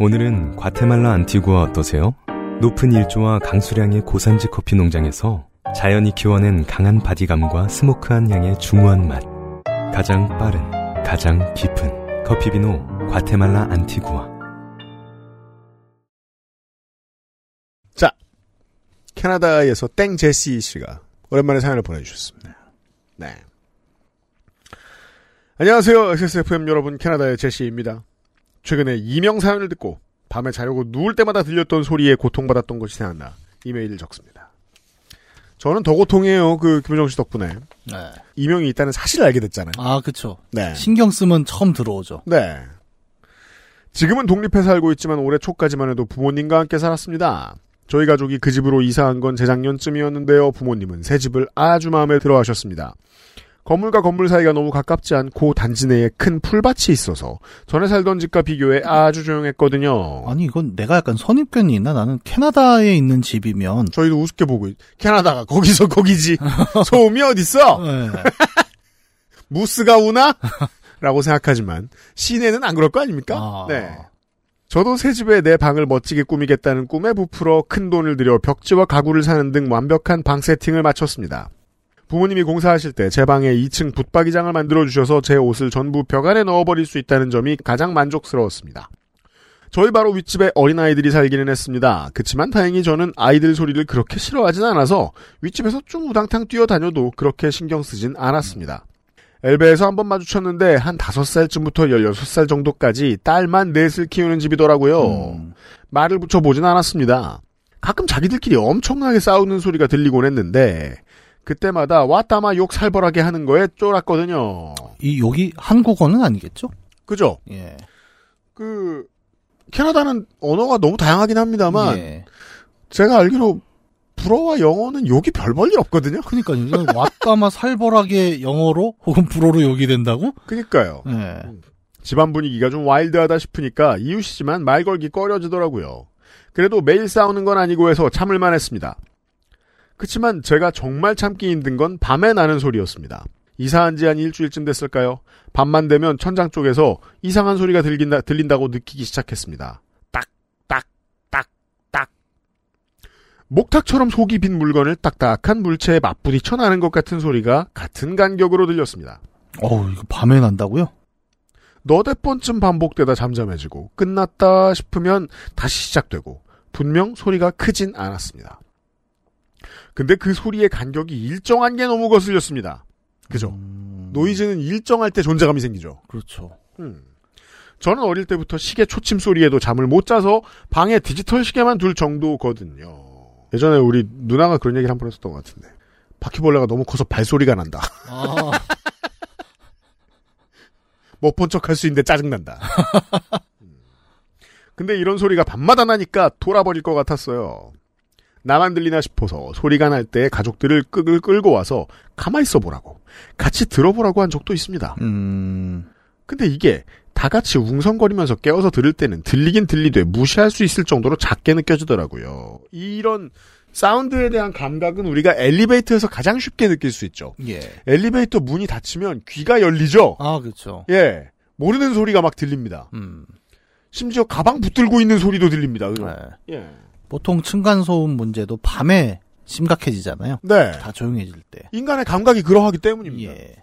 오늘은 과테말라 안티구아 어떠세요? 높은 일조와 강수량의 고산지 커피 농장에서 자연이 키워낸 강한 바디감과 스모크한 향의 중후한 맛. 가장 빠른, 가장 깊은 커피비노 과테말라 안티구아. 자, 캐나다에서 땡 제시 씨가 오랜만에 사연을 보내주셨습니다. 네. 안녕하세요. XSFM 여러분, 캐나다의 제시입니다. 최근에 이명 사연을 듣고 밤에 자려고 누울 때마다 들렸던 소리에 고통받았던 것이 생각나 이메일을 적습니다. 저는 더 고통이에요. 그 김효정 씨 덕분에. 네. 이명이 있다는 사실을 알게 됐잖아요. 아, 그렇죠. 네. 신경 쓰면 처음 들어오죠. 네. 지금은 독립해 살고 있지만 올해 초까지만 해도 부모님과 함께 살았습니다. 저희 가족이 그 집으로 이사한 건 재작년쯤이었는데요. 부모님은 새 집을 아주 마음에 들어 하셨습니다. 건물과 건물 사이가 너무 가깝지 않고 단지 내에 큰 풀밭이 있어서 전에 살던 집과 비교해 아주 조용했거든요. 아니 이건 내가 약간 선입견이 있나? 나는 캐나다에 있는 집이면 저희도 우습게 보고 캐나다가 거기서 거기지 소음이 어딨어? 네. 무스가 우나? 라고 생각하지만 시내는 안 그럴 거 아닙니까? 아... 네. 저도 새 집에 내 방을 멋지게 꾸미겠다는 꿈에 부풀어 큰 돈을 들여 벽지와 가구를 사는 등 완벽한 방 세팅을 마쳤습니다. 부모님이 공사하실 때 제 방에 2층 붙박이장을 만들어주셔서 제 옷을 전부 벽 안에 넣어버릴 수 있다는 점이 가장 만족스러웠습니다. 저희 바로 윗집에 어린아이들이 살기는 했습니다. 그치만 다행히 저는 아이들 소리를 그렇게 싫어하진 않아서 윗집에서 좀 우당탕 뛰어다녀도 그렇게 신경 쓰진 않았습니다. 엘베에서 한번 마주쳤는데 한 5살쯤부터 16살 정도까지 딸만 넷을 키우는 집이더라고요. 말을 붙여보진 않았습니다. 가끔 자기들끼리 엄청나게 싸우는 소리가 들리곤 했는데 그때마다 왔다마 욕 살벌하게 하는 거에 쫄았거든요. 이 욕이 한국어는 아니겠죠? 그죠? 예. 그 캐나다는 언어가 너무 다양하긴 합니다만 예. 제가 알기로 불어와 영어는 욕이 별 볼일 없거든요. 그러니까요. 왔다마 살벌하게 영어로 혹은 불어로 욕이 된다고? 그러니까요. 예. 집안 분위기가 좀 와일드하다 싶으니까 이웃이지만 말 걸기 꺼려지더라고요. 그래도 매일 싸우는 건 아니고 해서 참을만 했습니다. 그치만 제가 정말 참기 힘든 건 밤에 나는 소리였습니다. 이사한 지 한 일주일쯤 됐을까요? 밤만 되면 천장 쪽에서 이상한 소리가 들린다고 느끼기 시작했습니다. 딱, 딱, 딱, 딱. 목탁처럼 속이 빈 물건을 딱딱한 물체에 맞부딪혀 나는 것 같은 소리가 같은 간격으로 들렸습니다. 어우, 이거 밤에 난다고요? 너댓 번쯤 반복되다 잠잠해지고 끝났다 싶으면 다시 시작되고 분명 소리가 크진 않았습니다. 근데 그 소리의 간격이 일정한 게 너무 거슬렸습니다. 그죠? 노이즈는 일정할 때 존재감이 생기죠. 그렇죠. 저는 어릴 때부터 시계 초침 소리에도 잠을 못 자서 방에 디지털 시계만 둘 정도거든요. 예전에 우리 누나가 그런 얘기를 한번 했었던 것 같은데 바퀴벌레가 너무 커서 발소리가 난다. 아. 못 본 척할 수 있는데 짜증난다. 근데 이런 소리가 밤마다 나니까 돌아버릴 것 같았어요. 나만 들리나 싶어서 소리가 날 때 가족들을 끌고 와서 가만히 있어보라고 같이 들어보라고 한 적도 있습니다. 근데 이게 다 같이 웅성거리면서 깨워서 들을 때는 들리긴 들리되 무시할 수 있을 정도로 작게 느껴지더라고요. 이런 사운드에 대한 감각은 우리가 엘리베이터에서 가장 쉽게 느낄 수 있죠. 예. 엘리베이터 문이 닫히면 귀가 열리죠. 아, 그렇죠. 예, 모르는 소리가 막 들립니다. 심지어 가방 붙들고 있는 소리도 들립니다. 그죠? 네. 예. 보통 층간소음 문제도 밤에 심각해지잖아요. 네. 다 조용해질 때. 인간의 감각이 그러하기 때문입니다. 예.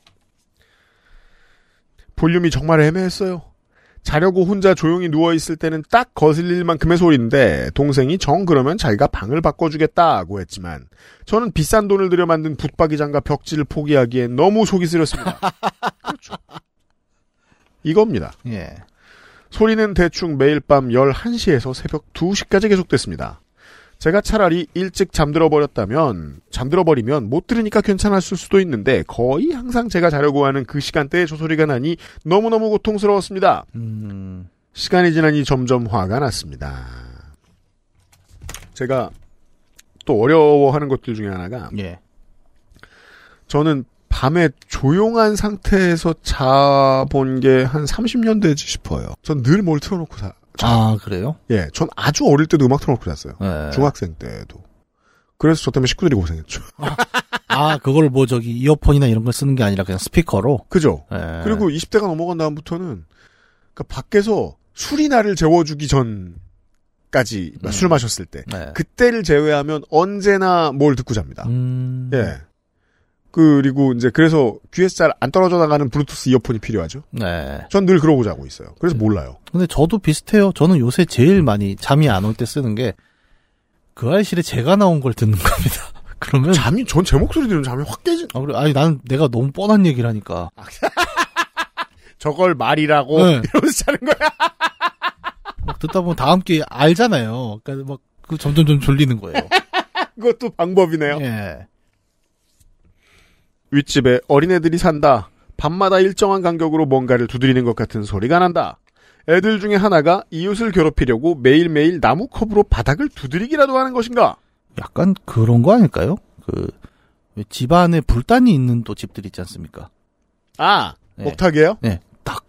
볼륨이 정말 애매했어요. 자려고 혼자 조용히 누워있을 때는 딱 거슬릴 만큼의 소리인데 동생이 정 그러면 자기가 방을 바꿔주겠다고 했지만 저는 비싼 돈을 들여 만든 붙박이장과 벽지를 포기하기에 너무 속이 쓰렸습니다. 그렇죠. 이겁니다. 예. 소리는 대충 매일 밤 11시에서 새벽 2시까지 계속됐습니다. 제가 차라리 일찍 잠들어버리면 못 들으니까 괜찮았을 수도 있는데 거의 항상 제가 자려고 하는 그 시간대에 저 소리가 나니 너무너무 고통스러웠습니다. 시간이 지나니 점점 화가 났습니다. 제가 또 어려워하는 것들 중에 하나가 예. 저는 밤에 조용한 상태에서 자본 게 한 30년 되지 싶어요. 전 늘 뭘 틀어놓고 자요. 아, 그래요? 예, 전 아주 어릴 때도 음악 틀어놓고 잤어요. 네. 중학생 때도. 그래서 저 때문에 식구들이 고생했죠. 아, 그걸 뭐 저기 이어폰이나 이런 걸 쓰는 게 아니라 그냥 스피커로? 그죠. 네. 그리고 20대가 넘어간 다음부터는 그러니까 밖에서 술이 나를 재워주기 전까지 술 마셨을 때 네. 그때를 제외하면 언제나 뭘 듣고 잡니다. 예. 그리고 이제 그래서 귀에서 잘 안 떨어져 나가는 브루투스 이어폰이 필요하죠. 네. 전 늘 그러고 자고 있어요. 그래서 몰라요. 근데 저도 비슷해요. 저는 요새 제일 많이 잠이 안 올 때 쓰는 게 그 알실에 제가 나온 걸 듣는 겁니다. 그러면 잠이 전 제 목소리 들으면 잠이 확 깨지. 아 그래. 아니 나는 내가 너무 뻔한 얘기를 하니까. 저걸 말이라고 네. 이러면서 자는 거야. 막 듣다 보면 다 함께 알잖아요. 그러니까 막 그 점점 졸리는 거예요. 그것도 방법이네요. 예. 윗집에 어린애들이 산다. 밤마다 일정한 간격으로 뭔가를 두드리는 것 같은 소리가 난다. 애들 중에 하나가 이웃을 괴롭히려고 매일매일 나무컵으로 바닥을 두드리기라도 하는 것인가? 약간 그런 거 아닐까요? 집안에 불단이 있는 또 집들 있지 않습니까? 아, 네. 목탁이에요? 네. 딱.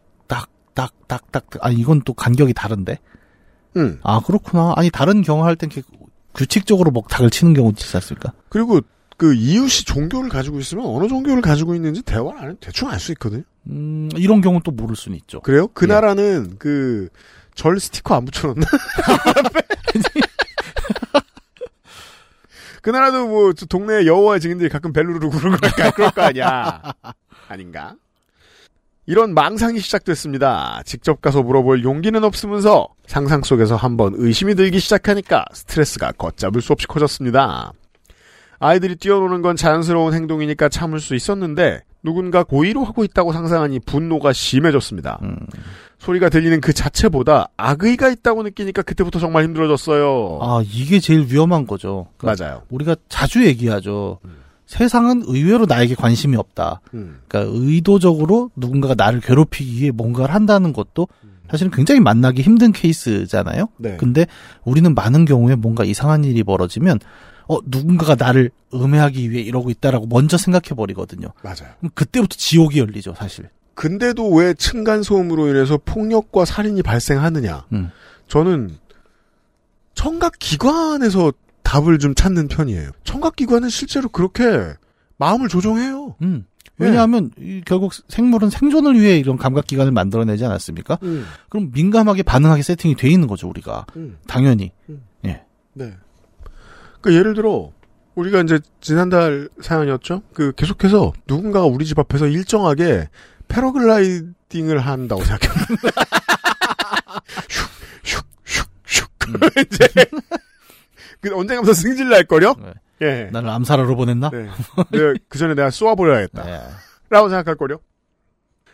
아, 이건 또 간격이 다른데? 아, 그렇구나. 아니, 다른 경우할 땐 규칙적으로 목탁을 치는 경우도 있지 않습니까? 그리고 이웃이 종교를 가지고 있으면 어느 종교를 가지고 있는지 대화를 안 해도 대충 알 수 있거든요? 이런 경우는 또 모를 수는 있죠. 그래요? 그 예. 나라는 절 스티커 안 붙여놓나? 그 나라도 동네 여호와의 증인들이 가끔 벨루르 그럴 거 아니야. 아닌가? 이런 망상이 시작됐습니다. 직접 가서 물어볼 용기는 없으면서 상상 속에서 한번 의심이 들기 시작하니까 스트레스가 걷잡을 수 없이 커졌습니다. 아이들이 뛰어노는 건 자연스러운 행동이니까 참을 수 있었는데 누군가 고의로 하고 있다고 상상하니 분노가 심해졌습니다. 소리가 들리는 그 자체보다 악의가 있다고 느끼니까 그때부터 정말 힘들어졌어요. 아, 이게 제일 위험한 거죠. 그러니까 맞아요. 우리가 자주 얘기하죠. 세상은 의외로 나에게 관심이 없다. 그러니까 의도적으로 누군가가 나를 괴롭히기 위해 뭔가를 한다는 것도 사실은 굉장히 만나기 힘든 케이스잖아요. 네. 근데 우리는 많은 경우에 뭔가 이상한 일이 벌어지면 누군가가 나를 음해하기 위해 이러고 있다라고 먼저 생각해버리거든요. 맞아요. 그럼 그때부터 지옥이 열리죠, 사실. 근데도 왜 층간소음으로 인해서 폭력과 살인이 발생하느냐. 저는 청각기관에서 답을 좀 찾는 편이에요. 청각기관은 실제로 그렇게 마음을 조종해요. 왜냐하면 결국 생물은 생존을 위해 이런 감각기관을 만들어내지 않았습니까? 그럼 민감하게 반응하게 세팅이 돼 있는 거죠, 우리가. 당연히. 예. 네. 예를 들어 우리가 이제 지난달 사연이었죠. 계속해서 누군가가 우리 집 앞에서 일정하게 패러글라이딩을 한다고 생각합니다. 슉슉슉슉. 이제 언젠가부터 승질날 거려? 네. 예. 나를 암살하러 보냈나? 네. 그 전에 내가 쏘아버려야겠다. 네. 라고 생각할 거려.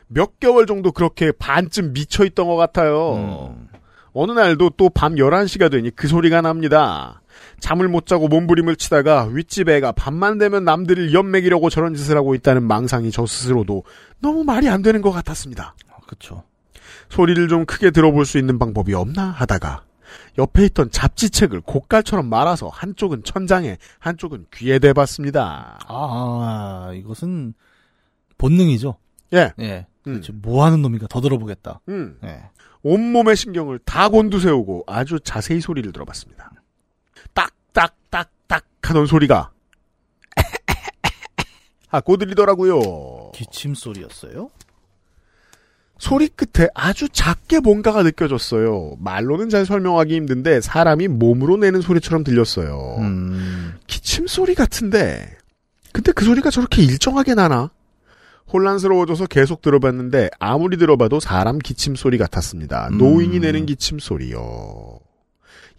몇 개월 정도 그렇게 반쯤 미쳐있던 것 같아요. 어느 날도 또 밤 11시가 되니 그 소리가 납니다. 잠을 못 자고 몸부림을 치다가 윗집 애가 밤만 되면 남들을 엿먹이려고 저런 짓을 하고 있다는 망상이 저 스스로도 너무 말이 안 되는 것 같았습니다. 그렇죠. 소리를 좀 크게 들어볼 수 있는 방법이 없나 하다가 옆에 있던 잡지책을 고깔처럼 말아서 한쪽은 천장에 한쪽은 귀에 대봤습니다. 아, 이것은 본능이죠. 예. 예. 그렇죠. 뭐 하는 놈인가 더 들어보겠다. 예. 온몸의 신경을 다 곤두세우고 아주 자세히 소리를 들어봤습니다. 딱딱딱딱 하던 소리가 하고 들리더라고요. 기침 소리였어요? 소리 끝에 아주 작게 뭔가가 느껴졌어요. 말로는 잘 설명하기 힘든데 사람이 몸으로 내는 소리처럼 들렸어요. 기침 소리 같은데 근데 그 소리가 저렇게 일정하게 나나? 혼란스러워져서 계속 들어봤는데 아무리 들어봐도 사람 기침 소리 같았습니다. 노인이 내는 기침 소리요.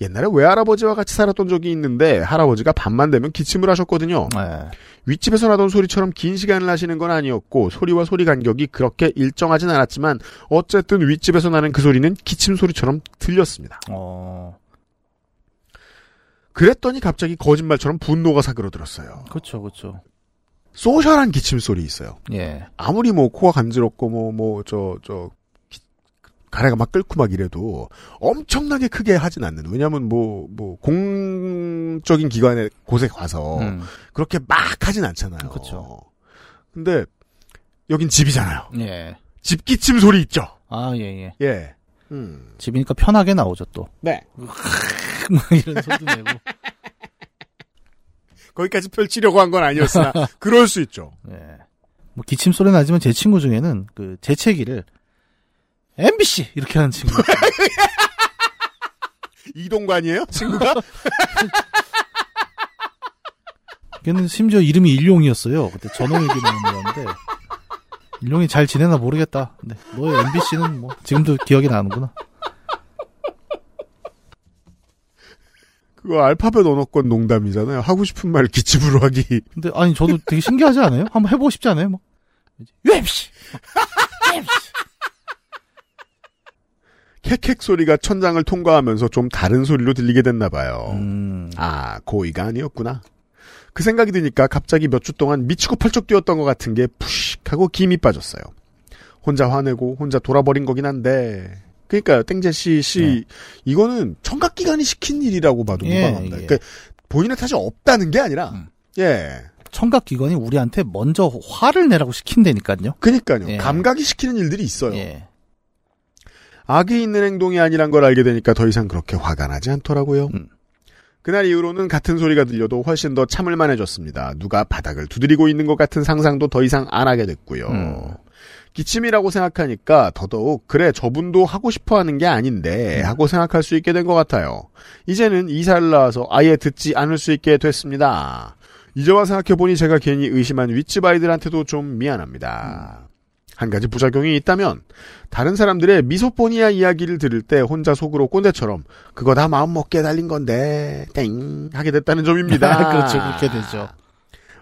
옛날에 외할아버지와 같이 살았던 적이 있는데 할아버지가 밤만 되면 기침을 하셨거든요. 네. 윗집에서 나던 소리처럼 긴 시간을 하시는 건 아니었고 소리와 소리 간격이 그렇게 일정하진 않았지만 어쨌든 윗집에서 나는 그 소리는 기침 소리처럼 들렸습니다. 그랬더니 갑자기 거짓말처럼 분노가 사그러들었어요. 그렇죠, 그렇죠. 소셜한 기침 소리 있어요. 예. 아무리 코가 간지럽고 가래가 막 끓고 막 이래도 엄청나게 크게 하진 않는. 왜냐하면 공적인 기관에 곳에 가서 그렇게 막 하진 않잖아요. 그렇죠. 근데 여긴 집이잖아요. 예. 집 기침 소리 있죠. 아, 예, 예. 예. 집이니까 편하게 나오죠 또. 네. 막 이런 소리도 내고. 거기까지 펼치려고 한 건 아니었으나 그럴 수 있죠. 예. 기침 소리 나지만 제 친구 중에는 재채기를 MBC! 이렇게 하는 친구. 이동관이에요? 친구가? 걔는 심지어 이름이 일용이었어요. 그때 전홍이 기념이 나왔는데. 일용이 잘 지내나 모르겠다. 근데 너의 MBC는 지금도 기억이 나는구나. 그거 알파벳 언어권 농담이잖아요. 하고 싶은 말 기침으로 하기. 근데 아니, 저도 되게 신기하지 않아요? 한번 해보고 싶지 않아요? MBC! MBC! 캑캑 소리가 천장을 통과하면서 좀 다른 소리로 들리게 됐나 봐요. 아, 고의가 아니었구나. 그 생각이 드니까 갑자기 몇 주 동안 미치고 팔쩍 뛰었던 것 같은 게 푸식하고 김이 빠졌어요. 혼자 화내고 혼자 돌아버린 거긴 한데. 그러니까요. 땡제씨 네. 이거는 청각기관이 시킨 일이라고 봐도 무방합니다. 예. 그러니까 본인의 탓이 없다는 게 아니라 예. 청각기관이 우리한테 먼저 화를 내라고 시킨다니까요. 그러니까요. 예. 감각이 시키는 일들이 있어요. 예. 악이 있는 행동이 아니란 걸 알게 되니까 더 이상 그렇게 화가 나지 않더라고요. 그날 이후로는 같은 소리가 들려도 훨씬 더 참을만 해졌습니다. 누가 바닥을 두드리고 있는 것 같은 상상도 더 이상 안 하게 됐고요. 기침이라고 생각하니까 더더욱 그래 저분도 하고 싶어하는 게 아닌데 하고 생각할 수 있게 된 것 같아요. 이제는 이사를 나와서 아예 듣지 않을 수 있게 됐습니다. 이제와 생각해보니 제가 괜히 의심한 윗집 아이들한테도 좀 미안합니다. 한 가지 부작용이 있다면 다른 사람들의 미소포니아 이야기를 들을 때 혼자 속으로 꼰대처럼 그거 다 마음먹기에 달린 건데 땡 하게 됐다는 점입니다. 그렇죠. 그렇게 되죠.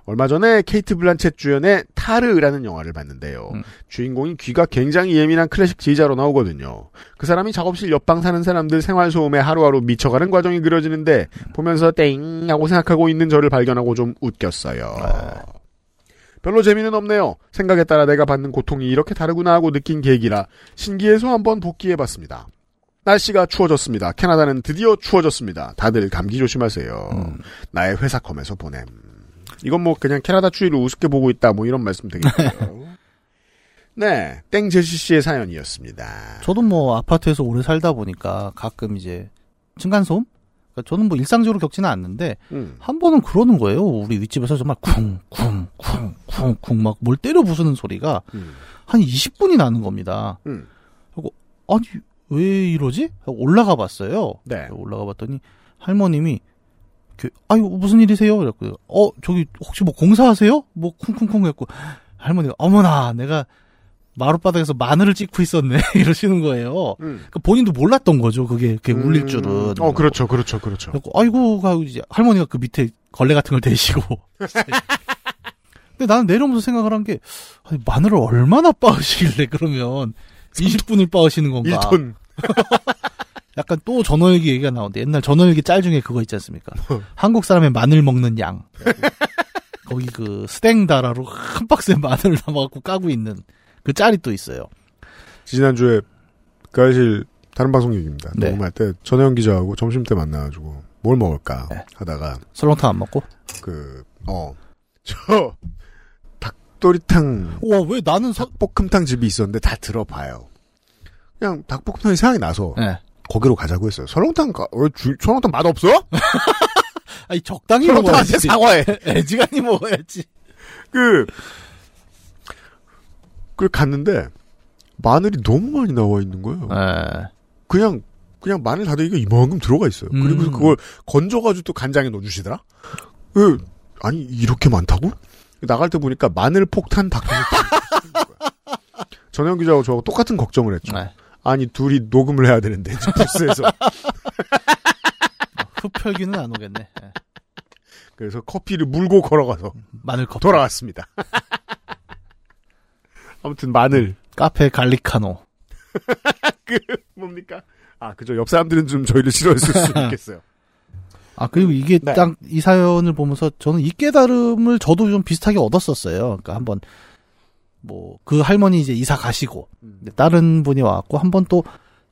얼마 전에 케이트 블란쳇 주연의 타르라는 영화를 봤는데요. 주인공이 귀가 굉장히 예민한 클래식 지휘자로 나오거든요. 그 사람이 작업실 옆방 사는 사람들 생활소음에 하루하루 미쳐가는 과정이 그려지는데 보면서 땡 하고 생각하고 있는 저를 발견하고 좀 웃겼어요. 별로 재미는 없네요. 생각에 따라 내가 받는 고통이 이렇게 다르구나 하고 느낀 계기라 신기해서 한번 복기해봤습니다. 날씨가 추워졌습니다. 캐나다는 드디어 추워졌습니다. 다들 감기 조심하세요. 나의 회사 컴에서 보냄. 이건 뭐 그냥 캐나다 추위를 우습게 보고 있다 뭐 이런 말씀 되겠네요. 네, 땡제시 씨의 사연이었습니다. 저도 뭐 아파트에서 오래 살다 보니까 가끔 이제 층간소음? 그러니까 저는 뭐 일상적으로 겪지는 않는데 한 번은 그러는 거예요. 우리 윗집에서 정말 쿵쿵쿵쿵쿵 막 뭘 때려 부수는 소리가 한 20분이 나는 겁니다. 하고 아니 왜 이러지? 하고 올라가 봤어요. 네. 올라가 봤더니 할머님이 아유 무슨 일이세요? 그랬고요. 저기 혹시 뭐 공사하세요? 뭐 쿵쿵쿵 했고 할머니가 어머나 내가 마룻바닥에서 마늘을 찍고 있었네 이러시는 거예요. 그러니까 본인도 몰랐던 거죠. 그게 울릴 줄은. 그렇죠, 그렇죠, 그렇죠. 그래서, 아이고 하고 이제 할머니가 그 밑에 걸레 같은 걸 대시고. 근데 나는 내려오면서 생각을 한 게 아니, 마늘을 얼마나 빻으시길래 그러면 20분을 빻으시는 건가? 1톤. 약간 또 전월기 얘기가 나오는데 옛날 전월기 짤 중에 그거 있지 않습니까? 한국 사람의 마늘 먹는 양. 거기 그 스탱다라로 한 박스에 마늘을 담아갖고 까고 있는 그 짤이 또 있어요. 지난주에 그 사실 다른 방송 얘기입니다. 네. 녹음할 때 전현 기자하고 점심때 만나가지고 뭘 먹을까 네. 하다가 설렁탕 안 먹고? 저 닭도리탕 우와 왜 나는 닭볶음탕 집이 있었는데 다 들어봐요. 그냥 닭볶음탕이 생각이 나서 네. 거기로 가자고 했어요. 설렁탕 맛없어? 아니 적당히 먹어야지. 설렁탕한테 사과해. 애지간히 먹어야지. 그걸 갔는데 마늘이 너무 많이 나와 있는 거예요. 에. 그냥 마늘 다대기가 이만큼 들어가 있어요. 그리고 그걸 건져가지고 또 간장에 넣어주시더라. 아니 이렇게 많다고? 나갈 때 보니까 마늘 폭탄 닭볶음탕. 전현 기자하고 저하고 똑같은 걱정을 했죠. 에. 아니 둘이 녹음을 해야 되는데 부스에서 흡혈귀는 안 오겠네. 그래서 커피를 물고 걸어가서 마늘 커피 돌아왔습니다. 아무튼 마늘 카페 갈리카노 뭡니까? 그죠. 옆 사람들은 좀 저희를 싫어했을 수 있겠어요. 그리고 이게 네. 딱 이 사연을 보면서 저는 이 깨달음을 저도 좀 비슷하게 얻었었어요. 그러니까 한번 뭐 그 할머니 이제 이사 가시고 다른 분이 와갖고 한 번 또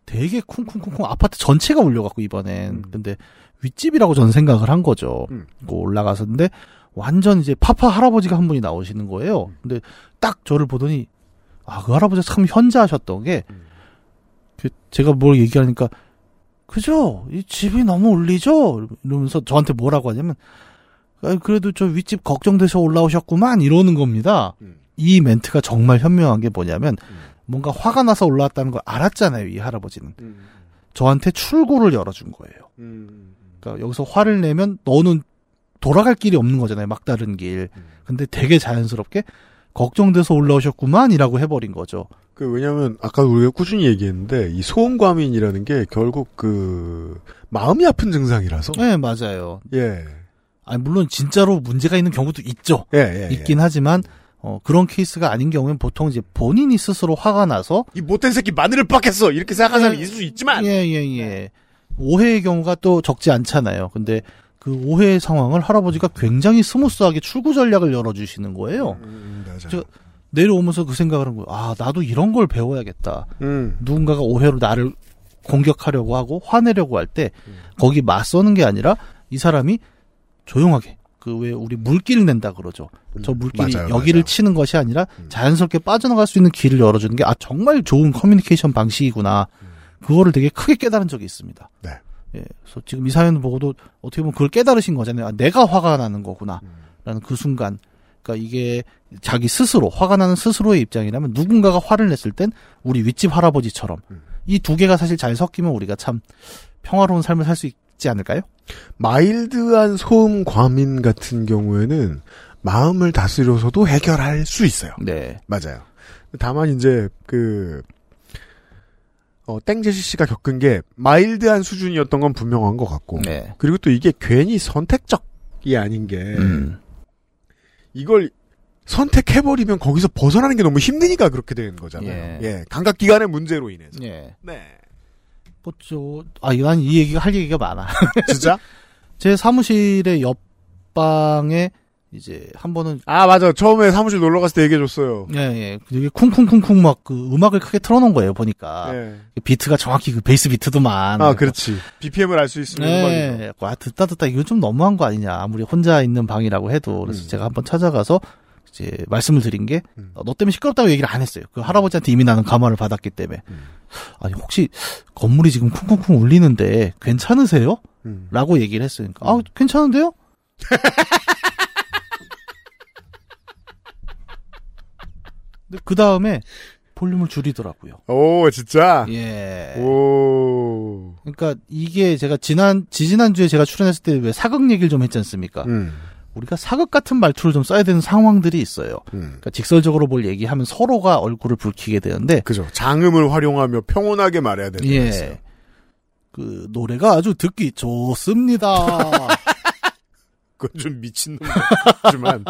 되게 쿵쿵쿵쿵 아파트 전체가 울려갖고 이번엔 근데 윗집이라고 저는 생각을 한 거죠. 올라가서 근데 완전 이제 파파 할아버지가 한 분이 나오시는 거예요. 근데 딱 저를 보더니 그 할아버지가 참 현자하셨던 게 제가 뭘 얘기하니까 그죠? 이 집이 너무 울리죠? 이러면서 저한테 뭐라고 하냐면 그래도 저 윗집 걱정돼서 올라오셨구만 이러는 겁니다. 이 멘트가 정말 현명한 게 뭐냐면 뭔가 화가 나서 올라왔다는 걸 알았잖아요. 이 할아버지는. 저한테 출구를 열어준 거예요. 그러니까 여기서 화를 내면 너는 돌아갈 길이 없는 거잖아요. 막다른 길. 근데 되게 자연스럽게 걱정돼서 올라오셨구만 이라고 해버린 거죠. 왜냐면 아까 우리가 꾸준히 얘기했는데 이 소음과민이라는 게 결국 마음이 아픈 증상이라서. 네. 맞아요. 예. 물론 진짜로 문제가 있는 경우도 있죠. 예. 있긴 하지만 그런 케이스가 아닌 경우엔 보통 이제 본인이 스스로 화가 나서. 이 못된 새끼 마늘을 빻겠어! 이렇게 생각하는 사람이 있을 수 있지만. 오해의 경우가 또 적지 않잖아요. 근데 그 오해 상황을 할아버지가 굉장히 스무스하게 출구 전략을 열어주시는 거예요. 맞아. 제가 내려오면서 그 생각을 한 거예요. 아, 나도 이런 걸 배워야겠다. 누군가가 오해로 나를 공격하려고 하고 화내려고 할 때 거기 맞서는 게 아니라 이 사람이 조용하게 그 왜 우리 물길 낸다 그러죠. 저 물길이 맞아요, 여기를 맞아요. 치는 것이 아니라 자연스럽게 빠져나갈 수 있는 길을 열어주는 게 아 정말 좋은 커뮤니케이션 방식이구나. 그거를 되게 크게 깨달은 적이 있습니다. 네. 예, 그래서 지금 이 사연 보고도 어떻게 보면 그걸 깨달으신 거잖아요. 아, 내가 화가 나는 거구나. 라는 그 순간. 그러니까 이게 자기 스스로, 화가 나는 스스로의 입장이라면 누군가가 화를 냈을 땐 우리 윗집 할아버지처럼. 이 두 개가 사실 잘 섞이면 우리가 참 평화로운 삶을 살 수 있지 않을까요? 마일드한 소음 과민 같은 경우에는 마음을 다스려서도 해결할 수 있어요. 네. 맞아요. 다만 이제 그, 땡제시 씨가 겪은 게 마일드한 수준이었던 건 분명한 것 같고. 네. 그리고 또 이게 괜히 선택적이 아닌 게 이걸 선택해버리면 거기서 벗어나는 게 너무 힘드니까 그렇게 되는 거잖아요. 예. 예. 감각기관의 문제로 인해서. 예. 네. 뭐, 난 이 얘기가 할 얘기가 많아. 진짜? 제 사무실의 옆방에 이제 한 번은. 아, 맞아. 처음에 사무실 놀러 갔을 때 얘기해줬어요. 예, 예. 되게 쿵쿵쿵쿵 막 그 음악을 크게 틀어놓은 거예요, 보니까. 예. 비트가 정확히 그 베이스 비트도만. 아, 그렇지. BPM을 알 수 있으면. 예. 아, 듣다 이건 좀 너무한 거 아니냐. 아무리 혼자 있는 방이라고 해도. 그래서 제가 한번 찾아가서 이제 말씀을 드린 게, 너 때문에 시끄럽다고 얘기를 안 했어요. 그 할아버지한테 이미 나는 감화를 받았기 때문에. 아니, 혹시 건물이 지금 쿵쿵쿵 울리는데 괜찮으세요? 라고 얘기를 했으니까. 아, 괜찮은데요? 근데 그 다음에 볼륨을 줄이더라고요. 오, 진짜? 예. 오. 그러니까 이게 제가 지지난주에 제가 출연했을 때 왜 사극 얘기를 좀 했지 않습니까? 우리가 사극 같은 말투를 좀 써야 되는 상황들이 있어요. 그러니까 직설적으로 뭘 얘기하면 서로가 얼굴을 붉히게 되는데. 그죠. 장음을 활용하며 평온하게 말해야 되는 게 있어요. 예. 그 노래가 아주 듣기 좋습니다. 그건 좀 미친놈 같지만.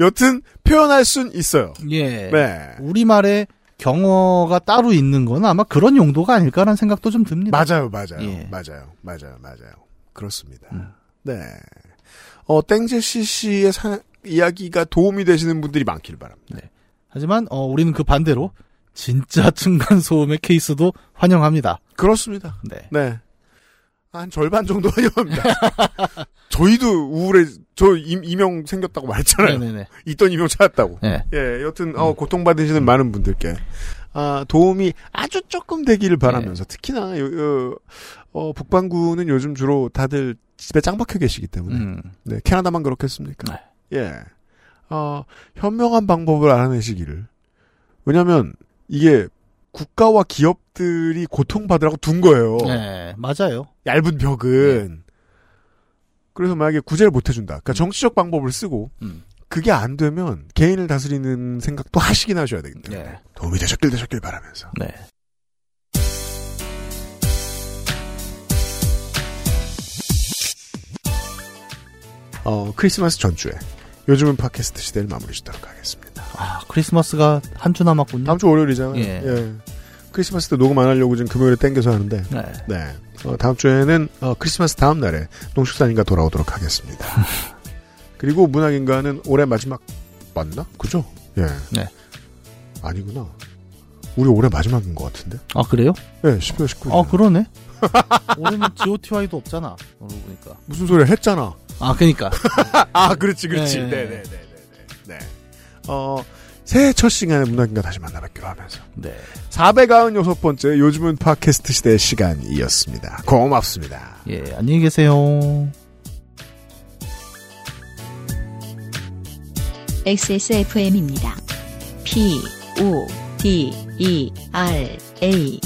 여튼 표현할 순 있어요. 예. 네. 우리말에 경어가 따로 있는 건 아마 그런 용도가 아닐까라는 생각도 좀 듭니다. 맞아요. 예. 맞아요. 그렇습니다. 네. 땡제시 씨의 이야기가 도움이 되시는 분들이 많기를 바랍니다. 네. 하지만 우리는 그 반대로 진짜 층간소음의 케이스도 환영합니다. 그렇습니다. 네. 한 절반 정도 환영합니다. 저희도 우울해. 저 이명 생겼다고 말했잖아요. 네네네. 있던 이명 찾았다고. 네. 예, 여튼 고통받으시는 많은 분들께 도움이 아주 조금 되기를 바라면서. 네. 특히나 북반구는 요즘 주로 다들 집에 짱박혀 계시기 때문에. 네, 캐나다만 그렇겠습니까? 네. 예. 현명한 방법을 알아내시기를. 왜냐면 이게 국가와 기업들이 고통받으라고 둔 거예요. 네, 맞아요. 얇은 벽은. 네. 그래서 만약에 구제를 못 해준다. 그러니까 정치적 방법을 쓰고 그게 안 되면 개인을 다스리는 생각도 하시긴 하셔야 되기 때문에. 네. 도움이 되셨길 바라면서. 네. 크리스마스 전주에 요즘은 팟캐스트 시대를 마무리 짓도록 하겠습니다. 아, 크리스마스가 한 주 남았군요. 다음 주 월요일이잖아요. 예. 예. 크리스마스 때 녹음 안 하려고 지금 금요일에 땡겨서 하는데. 네. 네. 다음 주에는 크리스마스 다음 날에 농축산인가 돌아오도록 하겠습니다. 그리고 문학인가는 올해 마지막 맞나? 그죠? 예. 네. 아니구나. 우리 올해 마지막인 것 같은데. 아, 그래요? 예, 12월 19일. 아, 그러네. 올해는 GOTY도 없잖아. 그러고 보니까. 무슨 소리야? 했잖아. 아, 그니까. 아, 그렇지. 네. 새해 첫 시간에 문학인가 다시 만나뵙기로 하면서. 네. 496번째 요즘은 팟캐스트 시대의 시간이었습니다. 고맙습니다. 예, 안녕히 계세요. XSFM입니다. P, O, D, E, R, A.